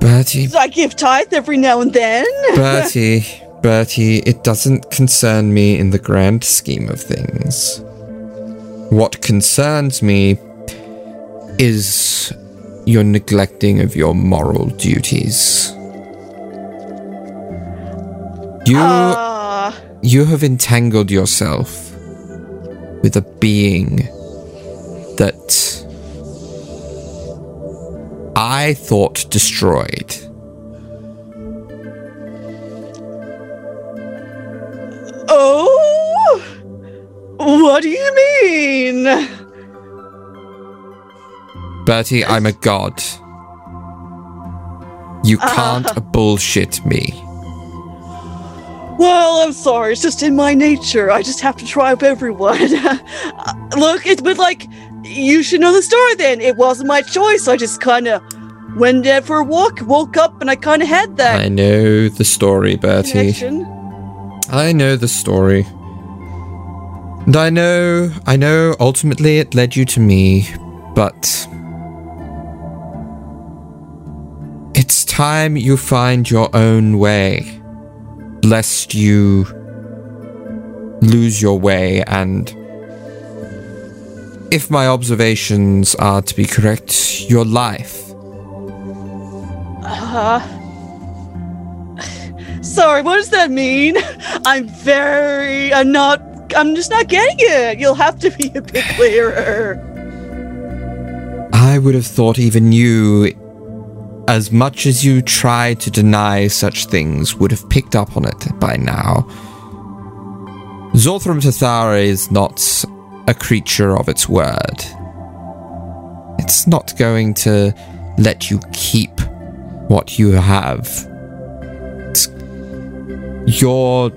Bertie... I give tithe every now and then. Bertie, it doesn't concern me in the grand scheme of things. What concerns me is your neglecting of your moral duties. You have entangled yourself with a being that I thought destroyed. Oh? What do you mean? Bertie, I'm a god. You can't bullshit me. Well, I'm sorry. It's just in my nature. I just have to try up everyone. Look, it's been like, you should know the story then. It wasn't my choice. I just kind of went there for a walk, woke up, and I kind of had that. I know the story, Bertie. Connection. I know the story. And I know ultimately it led you to me, but it's time you find your own way, lest you lose your way. And if my observations are to be correct, your life. Sorry, what does that mean? I'm just not getting it. You'll have to be a bit clearer. I would have thought even you, as much as you try to deny such things, would have picked up on it by now. Zorthram Tathara is not a creature of its word. It's not going to let you keep what you have. You're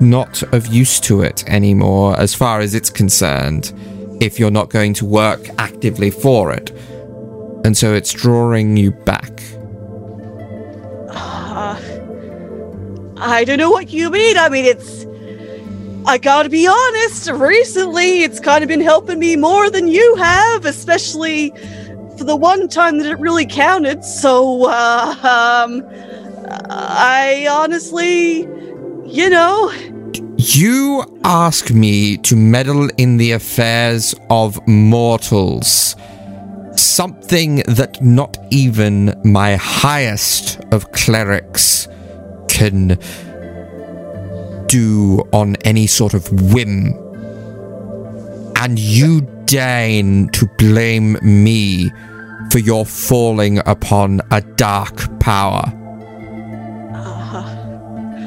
not of use to it anymore, as far as it's concerned, if you're not going to work actively for it. And so it's drawing you back. I don't know what you mean. I mean, I gotta be honest, recently it's kind of been helping me more than you have, especially for the one time that it really counted. So, I honestly, you know... You ask me to meddle in the affairs of mortals. Something that not even my highest of clerics can do on any sort of whim. And you deign to blame me for your falling upon a dark power.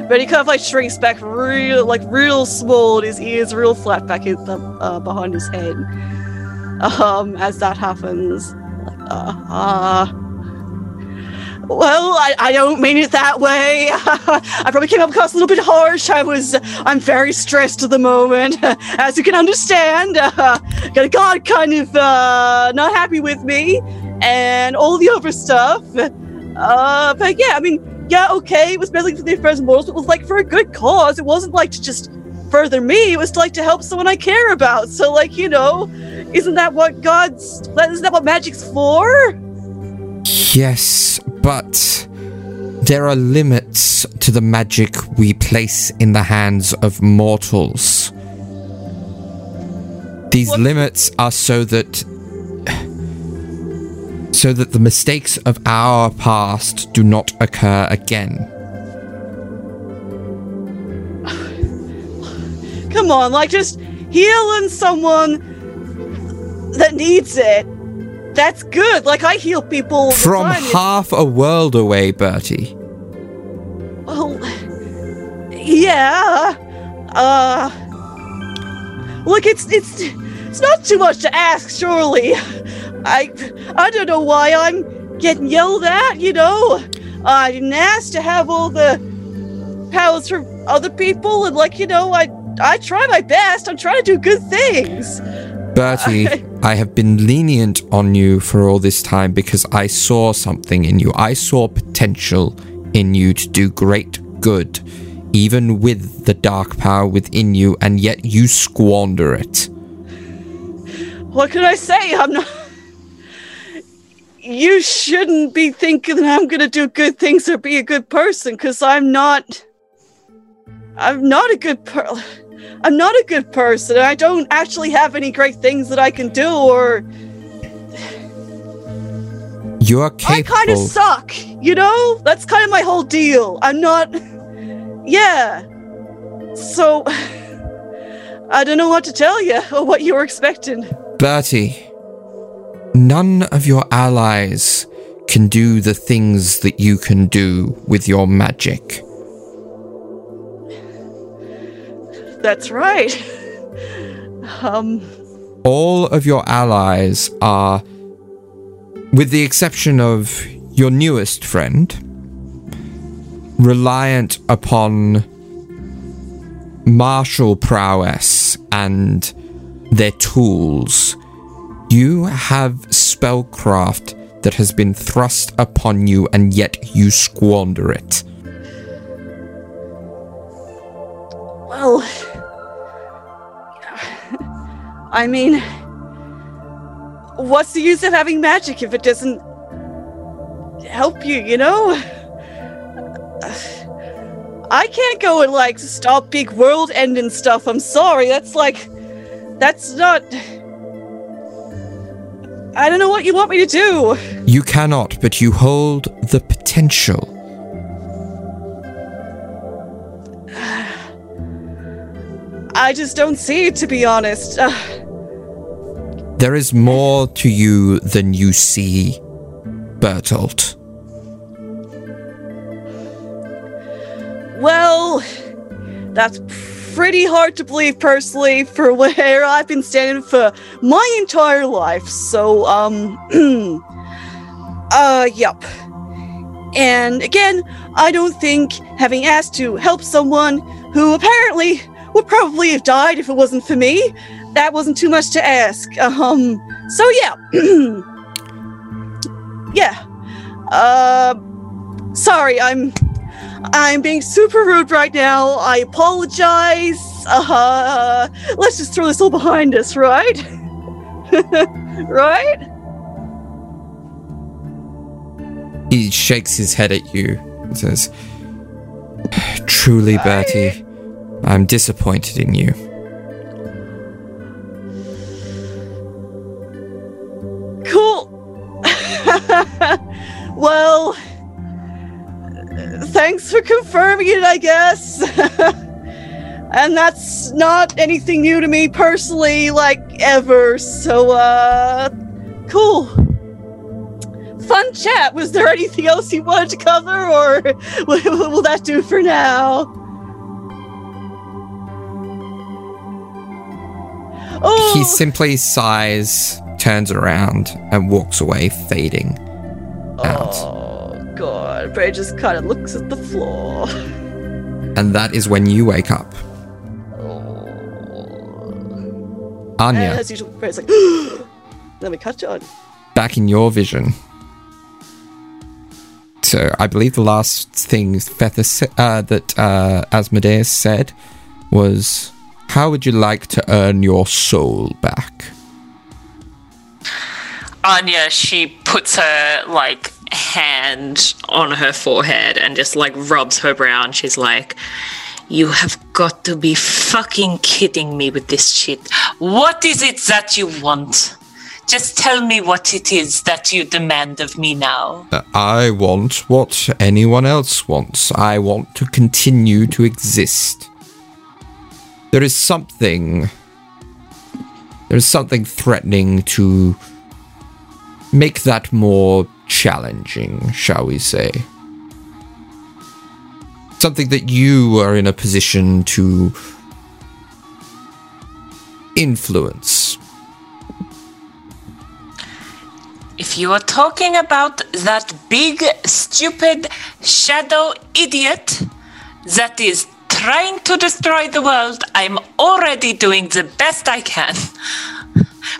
But he kind of like shrinks back real small, and his ears real flat back in the, behind his head. As that happens. Well, I don't mean it that way. I probably came up across a little bit harsh. I'm very stressed at the moment, as you can understand. Got a god kind of not happy with me and all the other stuff. But yeah, I mean, yeah, okay, it was meddling for the affairs of mortals, but it was like for a good cause. It wasn't like to just further me, it was like to help someone I care about. So like, you know, isn't that what magic's for? Yes, but there are limits to the magic we place in the hands of mortals. These limits are so that the mistakes of our past do not occur again. Come on, like, just healing someone that needs it. That's good. Like, I heal people from half a world away, Bertie. Well, yeah. Look, it's not too much to ask, surely. I don't know why I'm getting yelled at, you know. I didn't ask to have all the powers from other people, and like, you know, I try my best. I'm trying to do good things. Bertie, I have been lenient on you for all this time because I saw something in you. I saw potential in you to do great good, even with the dark power within you, and yet you squander it. What can I say? I'm not... You shouldn't be thinking that I'm going to do good things or be a good person, because I'm not a good person. I don't actually have any great things that I can do, or... You're capable. I kind of suck, you know? That's kind of my whole deal. I'm not... Yeah. So, I don't know what to tell you or what you were expecting. Bertie, none of your allies can do the things that you can do with your magic. That's right. All of your allies are, with the exception of your newest friend, reliant upon martial prowess and their tools. You have spellcraft that has been thrust upon you, and yet you squander it. Well, I mean, what's the use of having magic if it doesn't help you, you know? I can't go and, like, stop big world-ending stuff. I'm sorry. That's not... I don't know what you want me to do. You cannot, but you hold the potential. I just don't see it, to be honest. There is more to you than you see, Bertolt. Well, that's pretty hard to believe, personally, for where I've been standing for my entire life. So, yep. And again, I don't think having asked to help someone who apparently would probably have died if it wasn't for me, that wasn't too much to ask. So yeah. Yeah. Sorry, I'm being super rude right now. I apologize. Let's just throw this all behind us, right? Right? He shakes his head at you and says, "Truly, Bertie, I'm disappointed in you." Cool. Well... thanks for confirming it, I guess. And that's not anything new to me personally, like, ever. So, cool. Fun chat. Was there anything else you wanted to cover, or will that do for now? Oh. He simply sighs, turns around, and walks away, fading out. God, Bray just kind of looks at the floor. And that is when you wake up. Oh. Anya. And as usual, Bray's like, let me catch on. Back in your vision. So I believe the last thing that Asmodeus said was, how would you like to earn your soul back? Anya, she puts her, like, hand on her forehead and just, like, rubs her brow, and she's like, you have got to be fucking kidding me with this shit. What is it that you want? Just tell me what it is that you demand of me now. I want what anyone else wants. I want to continue to exist. There is something threatening to make that more challenging, shall we say. Something that you are in a position to influence. If you are talking about that big, stupid, shadow idiot that is trying to destroy the world, I'm already doing the best I can.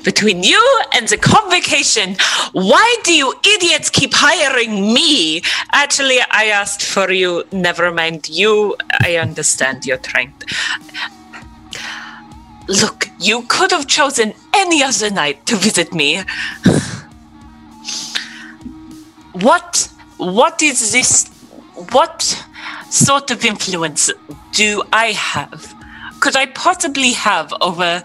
Between you and the convocation, why do you idiots keep hiring me? Actually, I asked for you. Never mind you. I understand you're trying to... Look, you could have chosen any other night to visit me. What is this? What sort of influence do I have? Could I possibly have over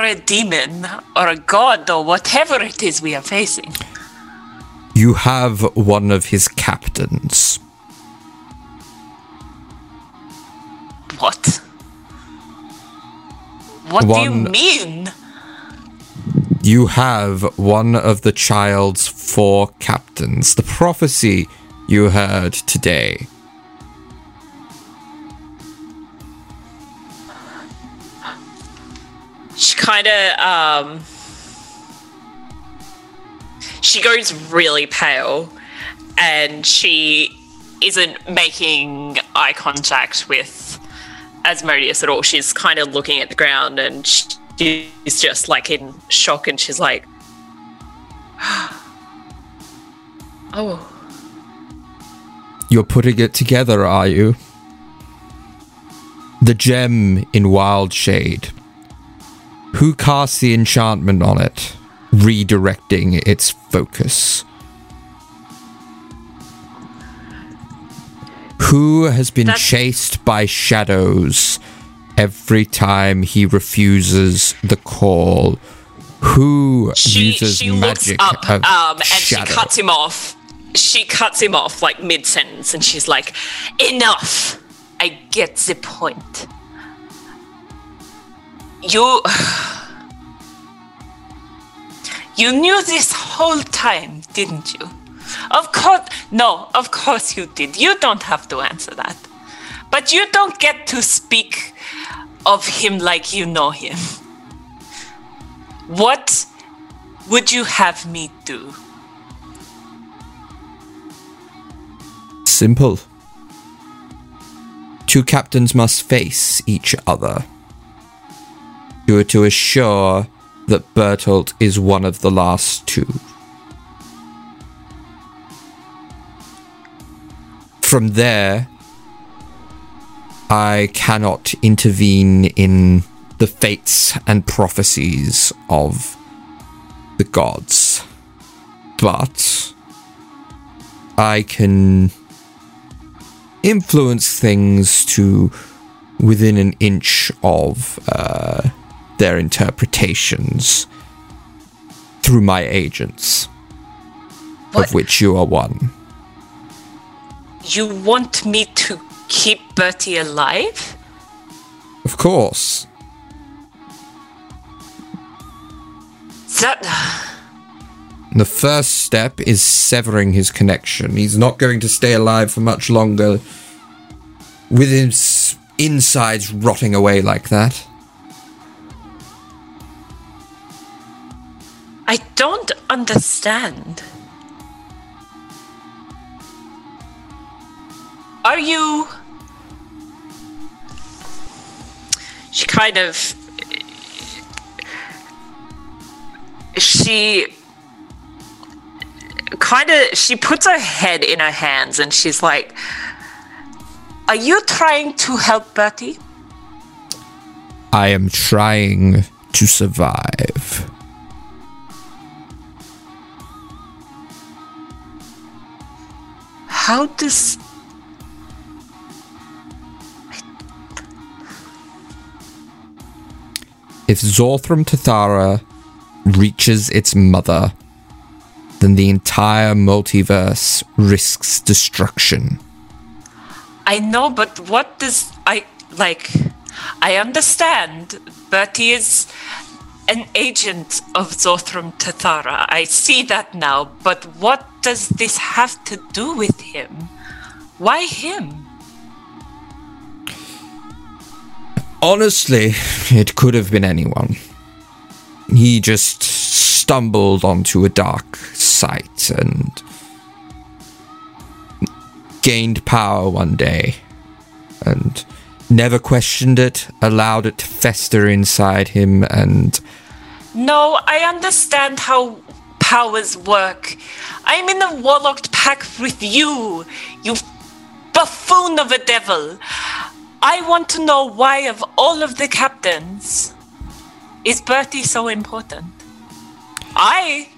a demon or a god or whatever it is we are facing? You have one of his captains. What? What do you mean? You have one of the child's 4 captains. The prophecy you heard today. She kind of, she goes really pale and she isn't making eye contact with Asmodeus at all. She's kind of looking at the ground and she's just like in shock and she's like, oh. You're putting it together, are you? The gem in Wildshade. Who cast the enchantment on it, redirecting its focus? Who has been chased by shadows every time he refuses the call? Who uses magic looks up, of and shadow? She cuts him off. She cuts him off like mid-sentence and she's like, enough! I get the point. You knew this whole time, didn't you? Of course you did. You don't have to answer that. But you don't get to speak of him like you know him. What would you have me do? Simple. 2 captains must face each other. You are to assure that Bertolt is one of the last 2. From there, I cannot intervene in the fates and prophecies of the gods, but I can influence things to within an inch of their interpretations through my agents, of which you are one. You want me to keep Bertie alive? Of course. The first step is severing his connection. He's not going to stay alive for much longer with his insides rotting away like that. I don't understand. Are you... She kind of... She puts her head in her hands and she's like, are you trying to help Bertie? I am trying to survive. How does... If Zorthram Tathara reaches its mother, then the entire multiverse risks destruction. I know, but what does... I understand. Bertie is an agent of Zorthram Tathara. I see that now, but what does this have to do with him? Why him? Honestly, it could have been anyone. He just stumbled onto a dark site and gained power one day and never questioned it, allowed it to fester inside him and... No, I understand how powers work. I'm in a warlocked pack with you, you buffoon of a devil. I want to know why, of all of the captains, is Bertie so important? I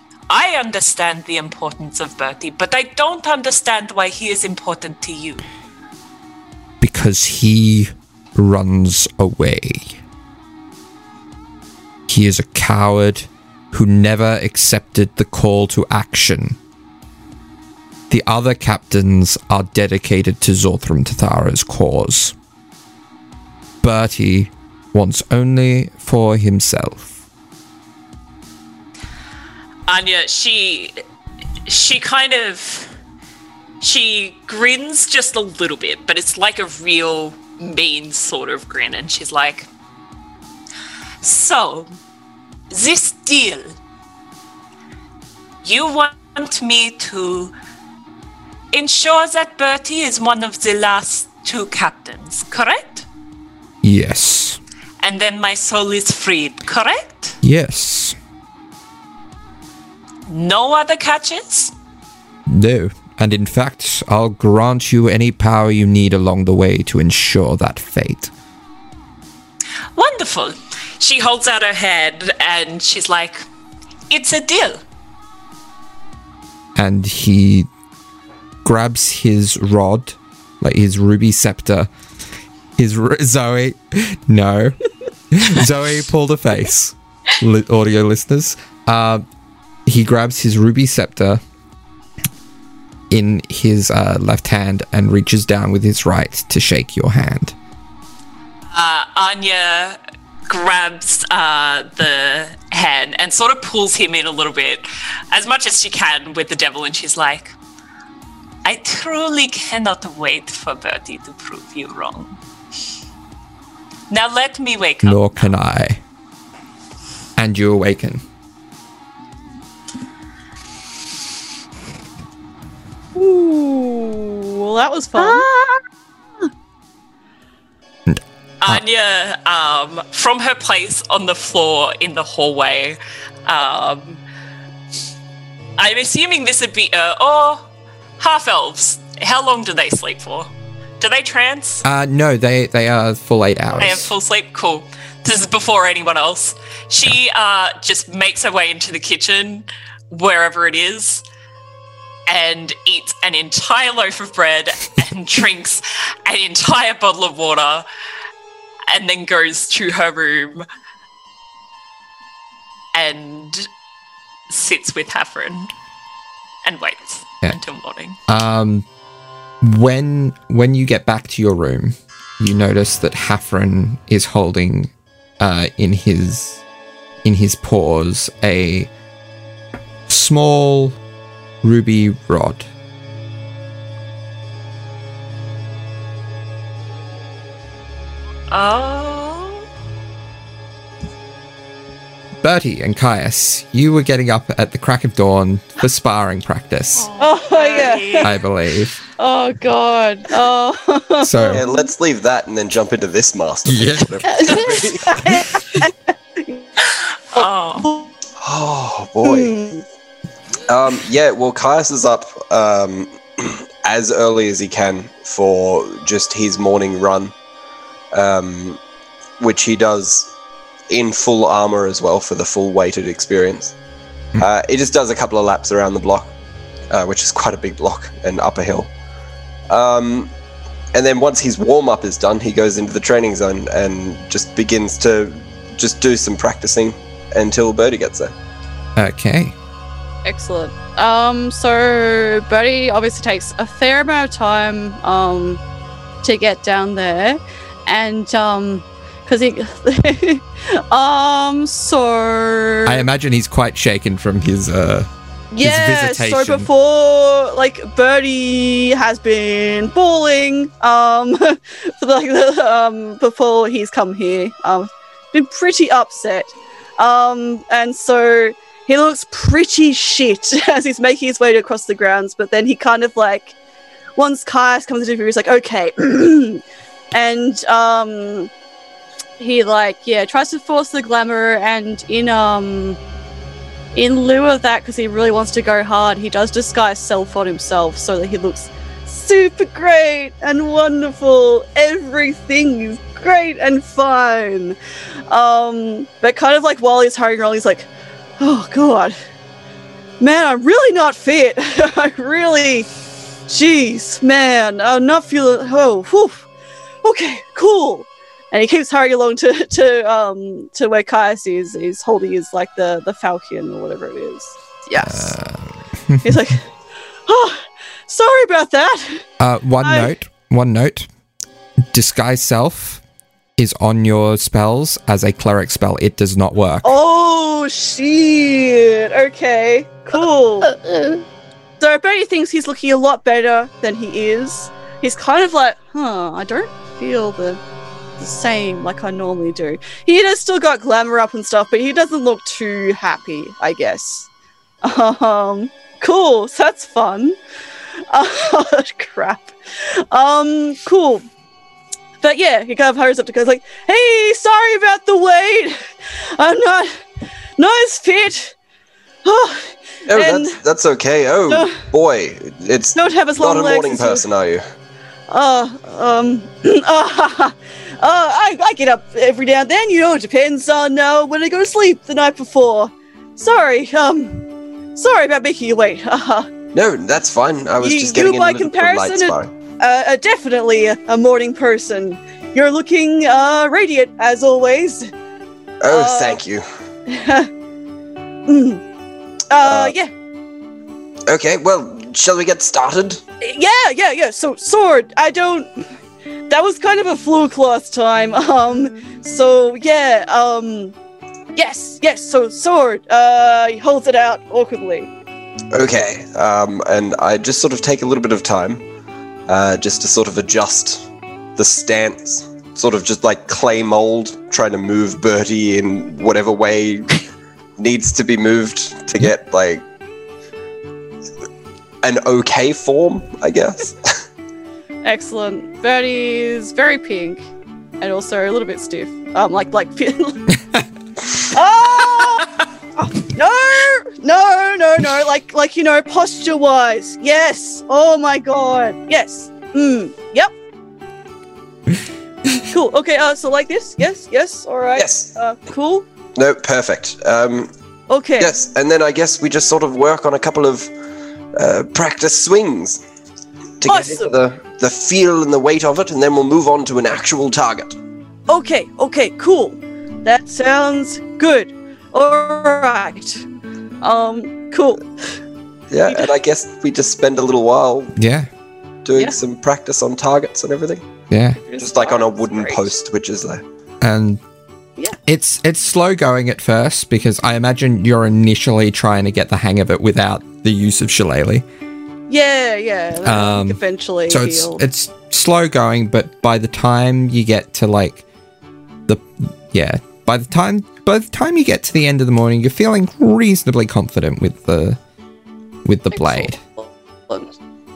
understand the importance of Bertie, but I don't understand why he is important to you. Because he runs away. He is a coward who never accepted the call to action. The other captains are dedicated to Zorthram Tathara's cause. Bertie wants only for himself. Anya, she grins just a little bit, but it's like a real mean sort of grin, and she's like, so, this deal, you want me to ensure that Bertie is one of the last two captains, correct? Yes. And then my soul is freed, correct? Yes. No other catches? No. And in fact, I'll grant you any power you need along the way to ensure that fate. Wonderful. She holds out her hand and she's like, it's a deal. And he grabs his rod, like his ruby scepter. Zoe, no. Zoe pulled a face, audio listeners. He grabs his ruby scepter in his left hand and reaches down with his right to shake your hand. Anya grabs the hand and sort of pulls him in a little bit, as much as she can with the devil, and she's like, I truly cannot wait for Bertie to prove you wrong. Now let me wake up. Nor can I. And you awaken. Ooh, well, that was fun. Anya, from her place on the floor in the hallway, I'm assuming this would be, half-elves. How long do they sleep for? Do they trance? No, they are full 8 hours. They have full sleep? Cool. This is before anyone else. She just makes her way into the kitchen, wherever it is, and eats an entire loaf of bread and drinks an entire bottle of water, and then goes to her room and sits with Haffrin and waits until morning. When you get back to your room, you notice that Haffrin is holding in his paws a small ruby rod. Oh. Bertie and Caius, you were getting up at the crack of dawn for sparring practice. Oh yeah. I believe. Oh God. Oh. So yeah, let's leave that and then jump into this masterpiece. Yeah. Oh boy. Well, Caius is up as early as he can for just his morning run, which he does in full armor as well for the full weighted experience. He just does a couple of laps around the block, which is quite a big block and up a hill. And then once his warm-up is done, he goes into the training zone and just begins to just do some practicing until Bertie gets there. Okay. Excellent. So Bertie obviously takes a fair amount of time to get down there, and because he I imagine he's quite shaken from his visitation. So before, Bertie has been bawling before he's come here, been pretty upset, and so he looks pretty shit as he's making his way across the grounds, but then he kind of once Caius comes into view, he's like, okay. And he tries to force the glamour, and in lieu of that, because he really wants to go hard, he does disguise self on himself so that he looks super great and wonderful. Everything is great and fine. But kind of while he's hurrying around, he's like, oh God, man, I'm really not fit. I'm not feeling, okay, cool. And he keeps hurrying along to where Caius is. He's holding his, the falcon or whatever it is. Yes. He's like, oh, Sorry about that. One note. Disguise self is on your spells as a cleric spell. It does not work. Oh, shit. Okay, cool. So Bertie thinks he's looking a lot better than he is. He's kind of like, I don't feel the same like I normally do. He has still got glamour up and stuff, but he doesn't look too happy, I guess. Cool. So that's fun. Crap. Cool. But yeah, he kind of hurries up to go like, hey, sorry about the wait. I'm not as fit. Oh, that's okay. Oh, boy. It's don't have as long not a morning person, are you? I get up every now and then, you know, it depends on when I go to sleep the night before. Sorry about making you wait. No, that's fine. I was just getting in a little light spot. Definitely a morning person. You're looking radiant as always. Oh, thank you. Yeah. Okay, well, shall we get started? Yeah. So, sword, that was kind of a fluke last time. Yes. So, sword, he holds it out awkwardly. Okay, and I just sort of take a little bit of time, just to sort of adjust the stance, sort of just like clay mold, trying to move Bertie in whatever way needs to be moved to get, like, an okay form, I guess. Excellent. Bertie's very pink, and also a little bit stiff. Like... No. Like, you know, posture-wise. Yes. Oh, my God. Yes. Yep. Cool. Okay, so like this? Yes. All right. Yes. Cool. No, perfect. Okay. Yes, and then I guess we just sort of work on a couple of practice swings to get into the feel and the weight of it, and then we'll move on to an actual target. Okay, cool. That sounds good. All right. Cool. Yeah, and I guess we just spend a little while doing some practice on targets and everything. Yeah. Just like on a wooden post, which is there. And... yeah. It's slow going at first because I imagine you're initially trying to get the hang of it without the use of shillelagh. Yeah. Eventually. So it's slow going, but by the time you get to by the time you get to the end of the morning, you're feeling reasonably confident with the blade.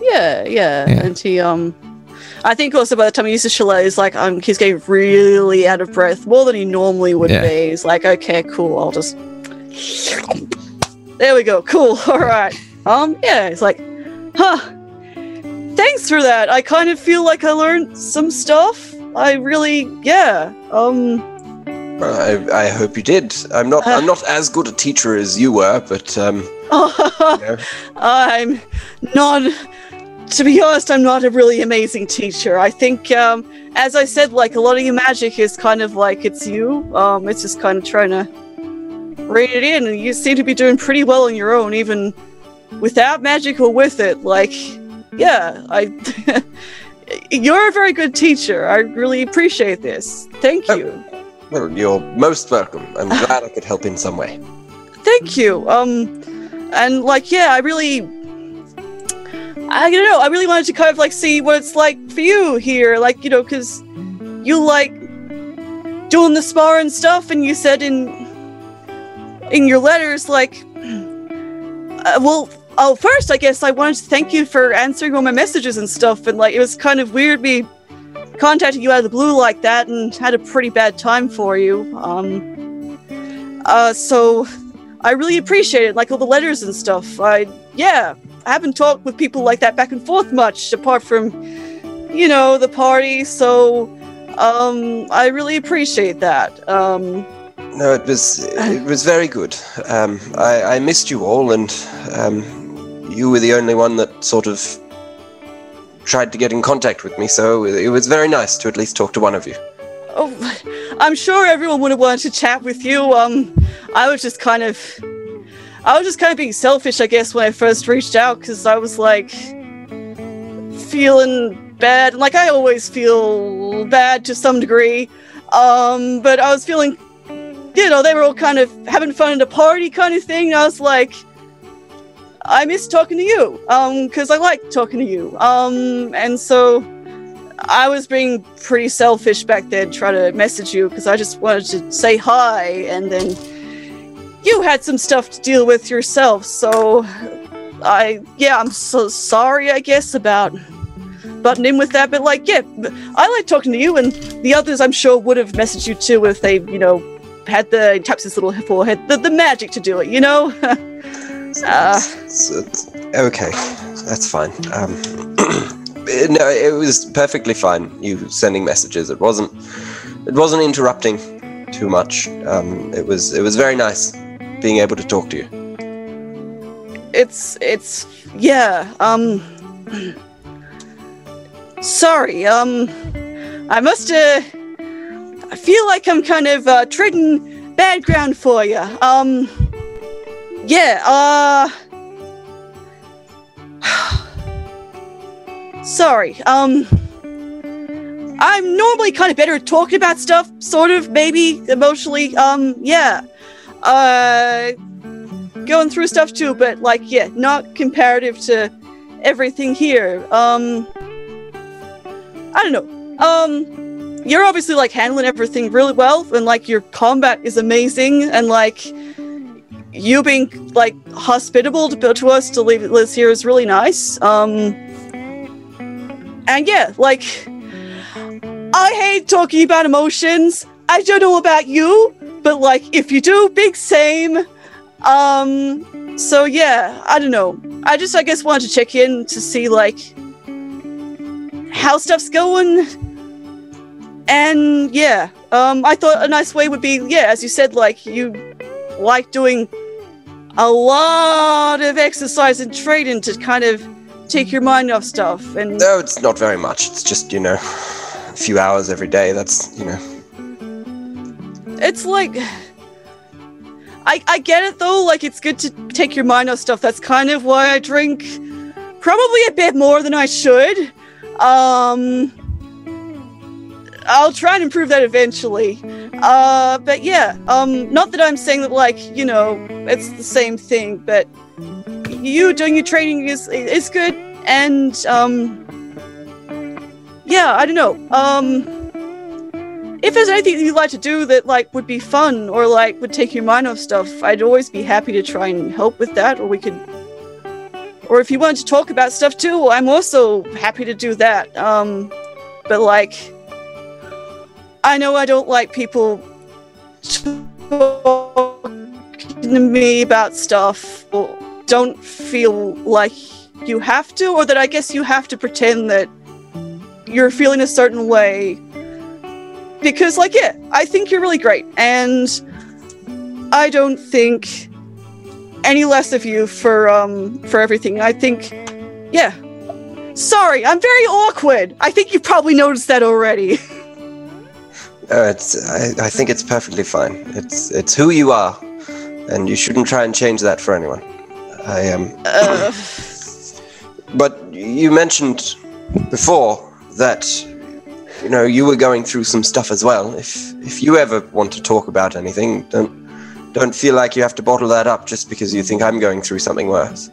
Yeah. And he I think also by the time he uses shillelagh, he's like, he's getting really out of breath, more than he normally would be. He's like, okay, cool, I'll just... there we go, cool, all right. He's like, thanks for that. I kind of feel like I learned some stuff. I really, I hope you did. I'm not as good a teacher as you were, but, I'm not... to be honest, I'm not a really amazing teacher. I think, as I said, like, a lot of your magic is kind of like it's you. It's just kind of trying to read it in, and you seem to be doing pretty well on your own, even without magic or with it. Like, yeah, you're a very good teacher. I really appreciate this. Thank you. Well, you're most welcome. I'm glad I could help in some way. Thank you. I really wanted to kind of, like, see what it's like for you here, like, you know, because you like doing the spa and stuff, and you said in your letters, like, first, I guess I wanted to thank you for answering all my messages and stuff, and, like, it was kind of weird me contacting you out of the blue like that, and had a pretty bad time for you, so I really appreciate it, like, all the letters and stuff, I haven't talked with people like that back and forth much, apart from, you know, the party, so I really appreciate that. No, it was very good. I missed you all, and you were the only one that sort of tried to get in contact with me, so it was very nice to at least talk to one of you. Oh, I'm sure everyone would have wanted to chat with you. I was just kind of being selfish, I guess, when I first reached out, because I was like, feeling bad. Like, I always feel bad to some degree. But I was feeling, they were all kind of having fun at a party kind of thing. And I was like, I miss talking to you, because I like talking to you. And so I was being pretty selfish back then, trying to message you, because I just wanted to say hi. And then you had some stuff to deal with yourself. So I'm so sorry, I guess, about butting in with that. But I like talking to you, and the others I'm sure would have messaged you too if they, had the taps his little forehead, the magic to do it, Okay, that's fine. No, it was perfectly fine, you sending messages. It wasn't interrupting too much. It was very nice being able to talk to you. Sorry, I must, I feel like I'm kind of, treading bad ground for you. Sorry, I'm normally kind of better at talking about stuff, sort of, maybe, emotionally, going through stuff too, but not comparative to everything here. I don't know. You're obviously handling everything really well, and your combat is amazing, and you being hospitable to us to leave Liz here is really nice. And I hate talking about emotions. I don't know about you, but if you do, big same. So I don't know. I guess wanted to check in to see how stuff's going. And I thought a nice way would be, as you said, you like doing a lot of exercise and training to kind of take your mind off stuff. And no, it's not very much. It's just, a few hours every day. That's, It's I get it though, it's good to take your mind off stuff. That's kind of why I drink probably a bit more than I should. I'll try and improve that eventually. But not that I'm saying that it's the same thing, but you doing your training is good. And I don't know. If there's anything that you'd like to do that, would be fun or, would take your mind off stuff, I'd always be happy to try and help with that, or we could... Or if you wanted to talk about stuff, too, I'm also happy to do that. But, I know I don't like people talking to me about stuff, or don't feel like you have to, or that I guess you have to pretend that you're feeling a certain way. Because, I think you're really great, and I don't think any less of you for everything. I think, sorry, I'm very awkward. I think you probably noticed that already. I think it's perfectly fine. It's who you are, and you shouldn't try and change that for anyone. I am. But you mentioned before that. You were going through some stuff as well. If you ever want to talk about anything, don't feel like you have to bottle that up just because you think I'm going through something worse.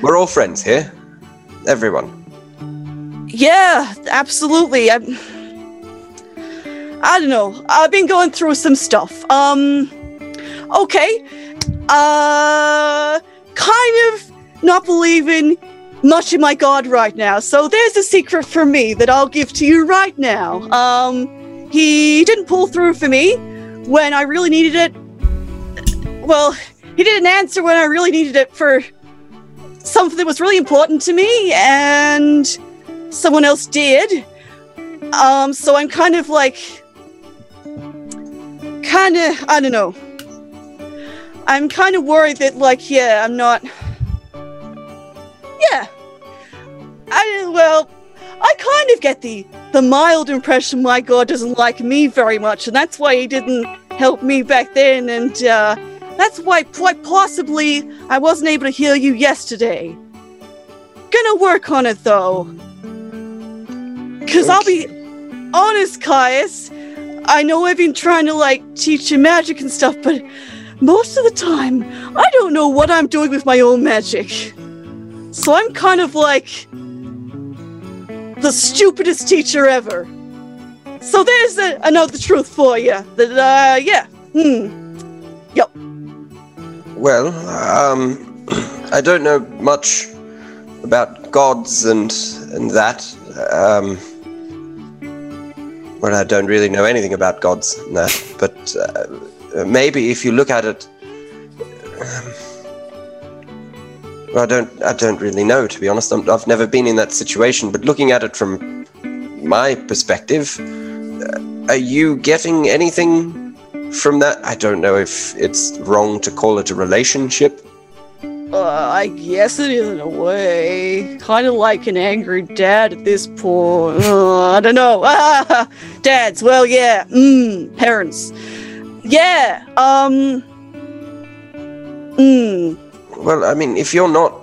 We're all friends here. Everyone. Yeah, absolutely. I don't know. I've been going through some stuff. Okay. Kind of not believing much in my god right now, so there's a secret for me that I'll give to you right now. He didn't pull through for me when I really needed it. Well, he didn't answer when I really needed it for something that was really important to me, and someone else did. So I'm kind of I don't know. I'm kind of worried that I'm not... Yeah, I kind of get the mild impression my god doesn't like me very much, and that's why he didn't help me back then, and that's why quite possibly I wasn't able to heal you yesterday. gonna work on it though. Cause okay. I'll be honest, Caius, I know I've been trying to like teach you magic and stuff, but most of the time, I don't know what I'm doing with my own magic. So I'm kind of like the stupidest teacher ever. So there's another truth for you. That, yeah. Yep. Well, I don't know much about gods and that. Well, I don't really know anything about gods and that, but maybe if you look at it, well, I don't really know, to be honest. I've never been in that situation, but looking at it from my perspective, are you getting anything from that? I don't know if it's wrong to call it a relationship. I guess it is in a way. Kind of like an angry dad at this point. I don't know. Dads, well, yeah. Parents. Yeah, Well, I mean, if you're not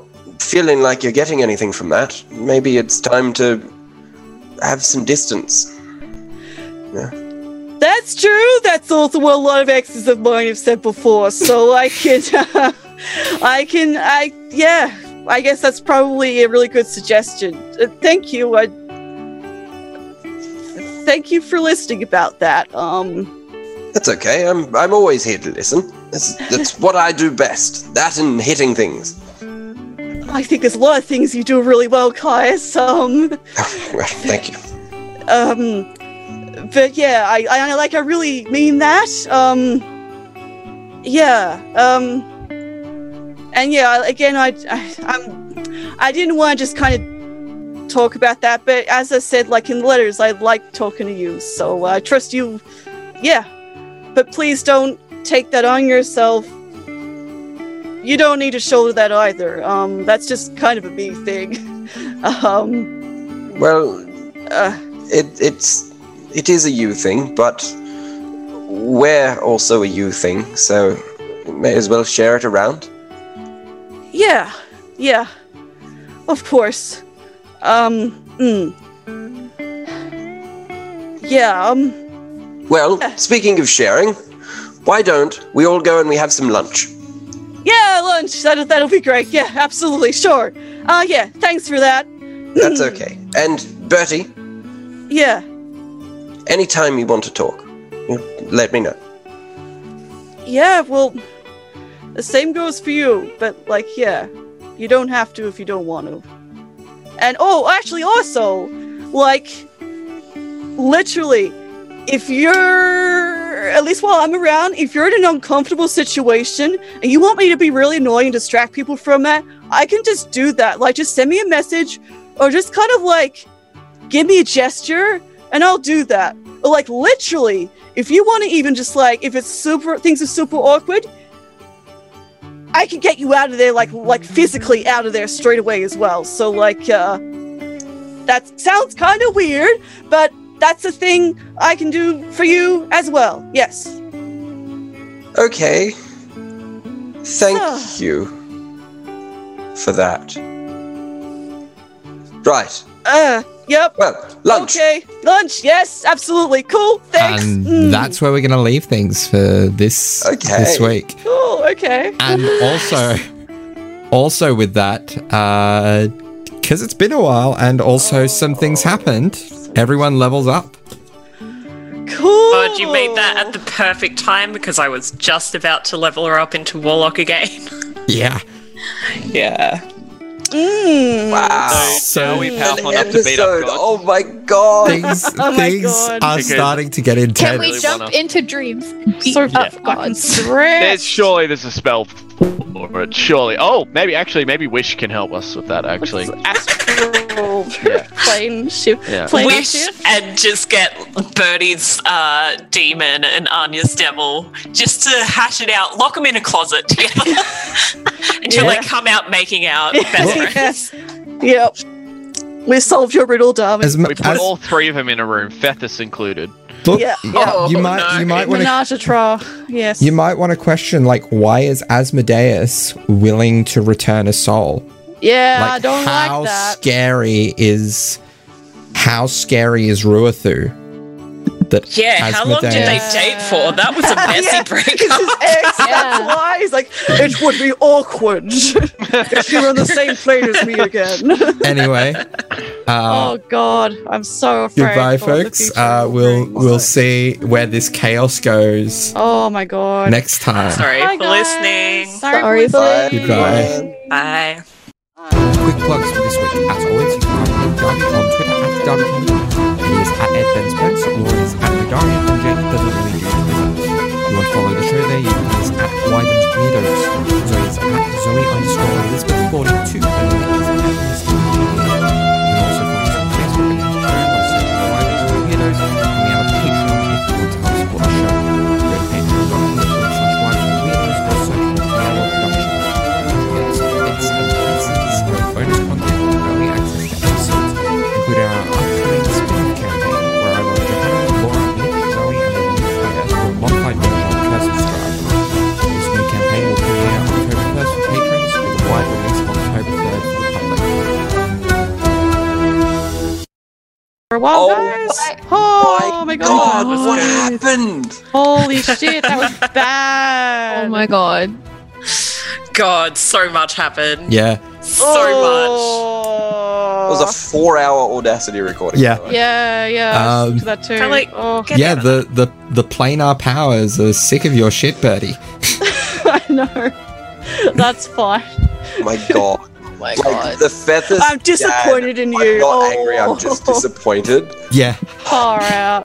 feeling like you're getting anything from that, maybe it's time to have some distance. Yeah. That's true. That's also what a lot of exes of mine have said before, so I guess that's probably a really good suggestion. Thank you. Thank you for listening about that. That's okay. I'm always here to listen. That's what I do best. That and hitting things. I think there's a lot of things you do really well, Caius. Well, thank you. But yeah, I really mean that. And yeah, again, I didn't want to just kind of talk about that, but as I said, like in the letters, I like talking to you, so I trust you. Yeah, but please don't take that on yourself. You don't need to shoulder that either. That's just kind of a me thing. It is a you thing, but we're also a you thing, so may as well share it around. Yeah, of course. Well, speaking of sharing, why don't we all go and we have some lunch? Yeah, lunch. That'll be great. Yeah, absolutely. Sure. Yeah, thanks for that. That's okay. And Bertie? Yeah? Anytime you want to talk, let me know. Yeah, well, the same goes for you, but, like, yeah, you don't have to if you don't want to. And, oh, actually, also, like, literally, if you're, at least while I'm around, if you're in an uncomfortable situation and you want me to be really annoying and distract people from that, I can just do that. Like, just send me a message or just kind of, like, give me a gesture and I'll do that. But, like, literally, if you want to even just, like, if it's things are super awkward, I can get you out of there, like physically out of there straight away as well. So, like, that sounds kind of weird, but that's a thing I can do for you as well. Yes. Okay. Thank you for that. Right. Yep. Well, lunch. Okay, lunch. Yes, absolutely. Cool. Thanks. And that's where we're going to leave things for this week. Cool. Okay. And also with that, because it's been a while, and also some things happened. Everyone levels up. Cool. God, you made that at the perfect time because I was just about to level her up into Warlock again. Yeah. Yeah. Wow. So are we powerful enough to beat up God? Oh my god. Things are starting to get intense. Can we jump into dreams and beat up gods? Surely there's a spell for it. Surely. Oh, maybe Wish can help us with that, actually. Astral plane shift. Yeah. Wish shift? And just get Bertie's demon and Anya's devil just to hash it out. Lock them in a closet together until they come out making out. Yes. Yep. We solved your riddle, Darby. We put all three of them in a room, Fethus included. Look, you might want to yes. You might want to question, like, why is Asmodeus willing to return a soul? Yeah, like, I don't like that. How scary is Ruathu? That how long did they date for? That was a messy breakup. That's why he's like, it would be awkward if you were on the same plane as me again. Anyway, oh god, I'm so afraid. Goodbye, folks. We'll see where this chaos goes. Oh my god. Next time. Sorry for listening. Goodbye. Bye. Quick plugs for this week. As always, you can find Darby on Twitter @Darby. He is @EdBensPost, Laura is @Redaria, and Jake doesn't really do anything. If you want to follow the show there, you can find us @WidenedWeirdos. Zoe is @Zoe_Elizabeth42, and Nick is @MissTV. You can also find us on Facebook and Instagram by searching Widows and Weirdos, and we have a Patreon if you want to help support the show. Go to patreon.com/WidoWeirdos or search for Piano Production. It's and bonus content and early access to episodes, including our upcoming spin-off campaign where I run Johanna, Laura, Mitch, Zoe, and Eddie as a modified version of Curse of Strife. This new campaign will premiere October 1st for patrons, with a wide release on October 3rd for the public. For a while, guys. Oh my god! What happened? Holy shit! That was bad. Oh my god. God, so much happened. Yeah. So much. It was a 4-hour Audacity recording. Yeah. Though. Yeah. That too. The planar powers are sick of your shit, Bertie. I know. That's fine. My god. Oh my god. The Fethus. I'm disappointed in you. I'm not angry, I'm just disappointed. Yeah. Far out.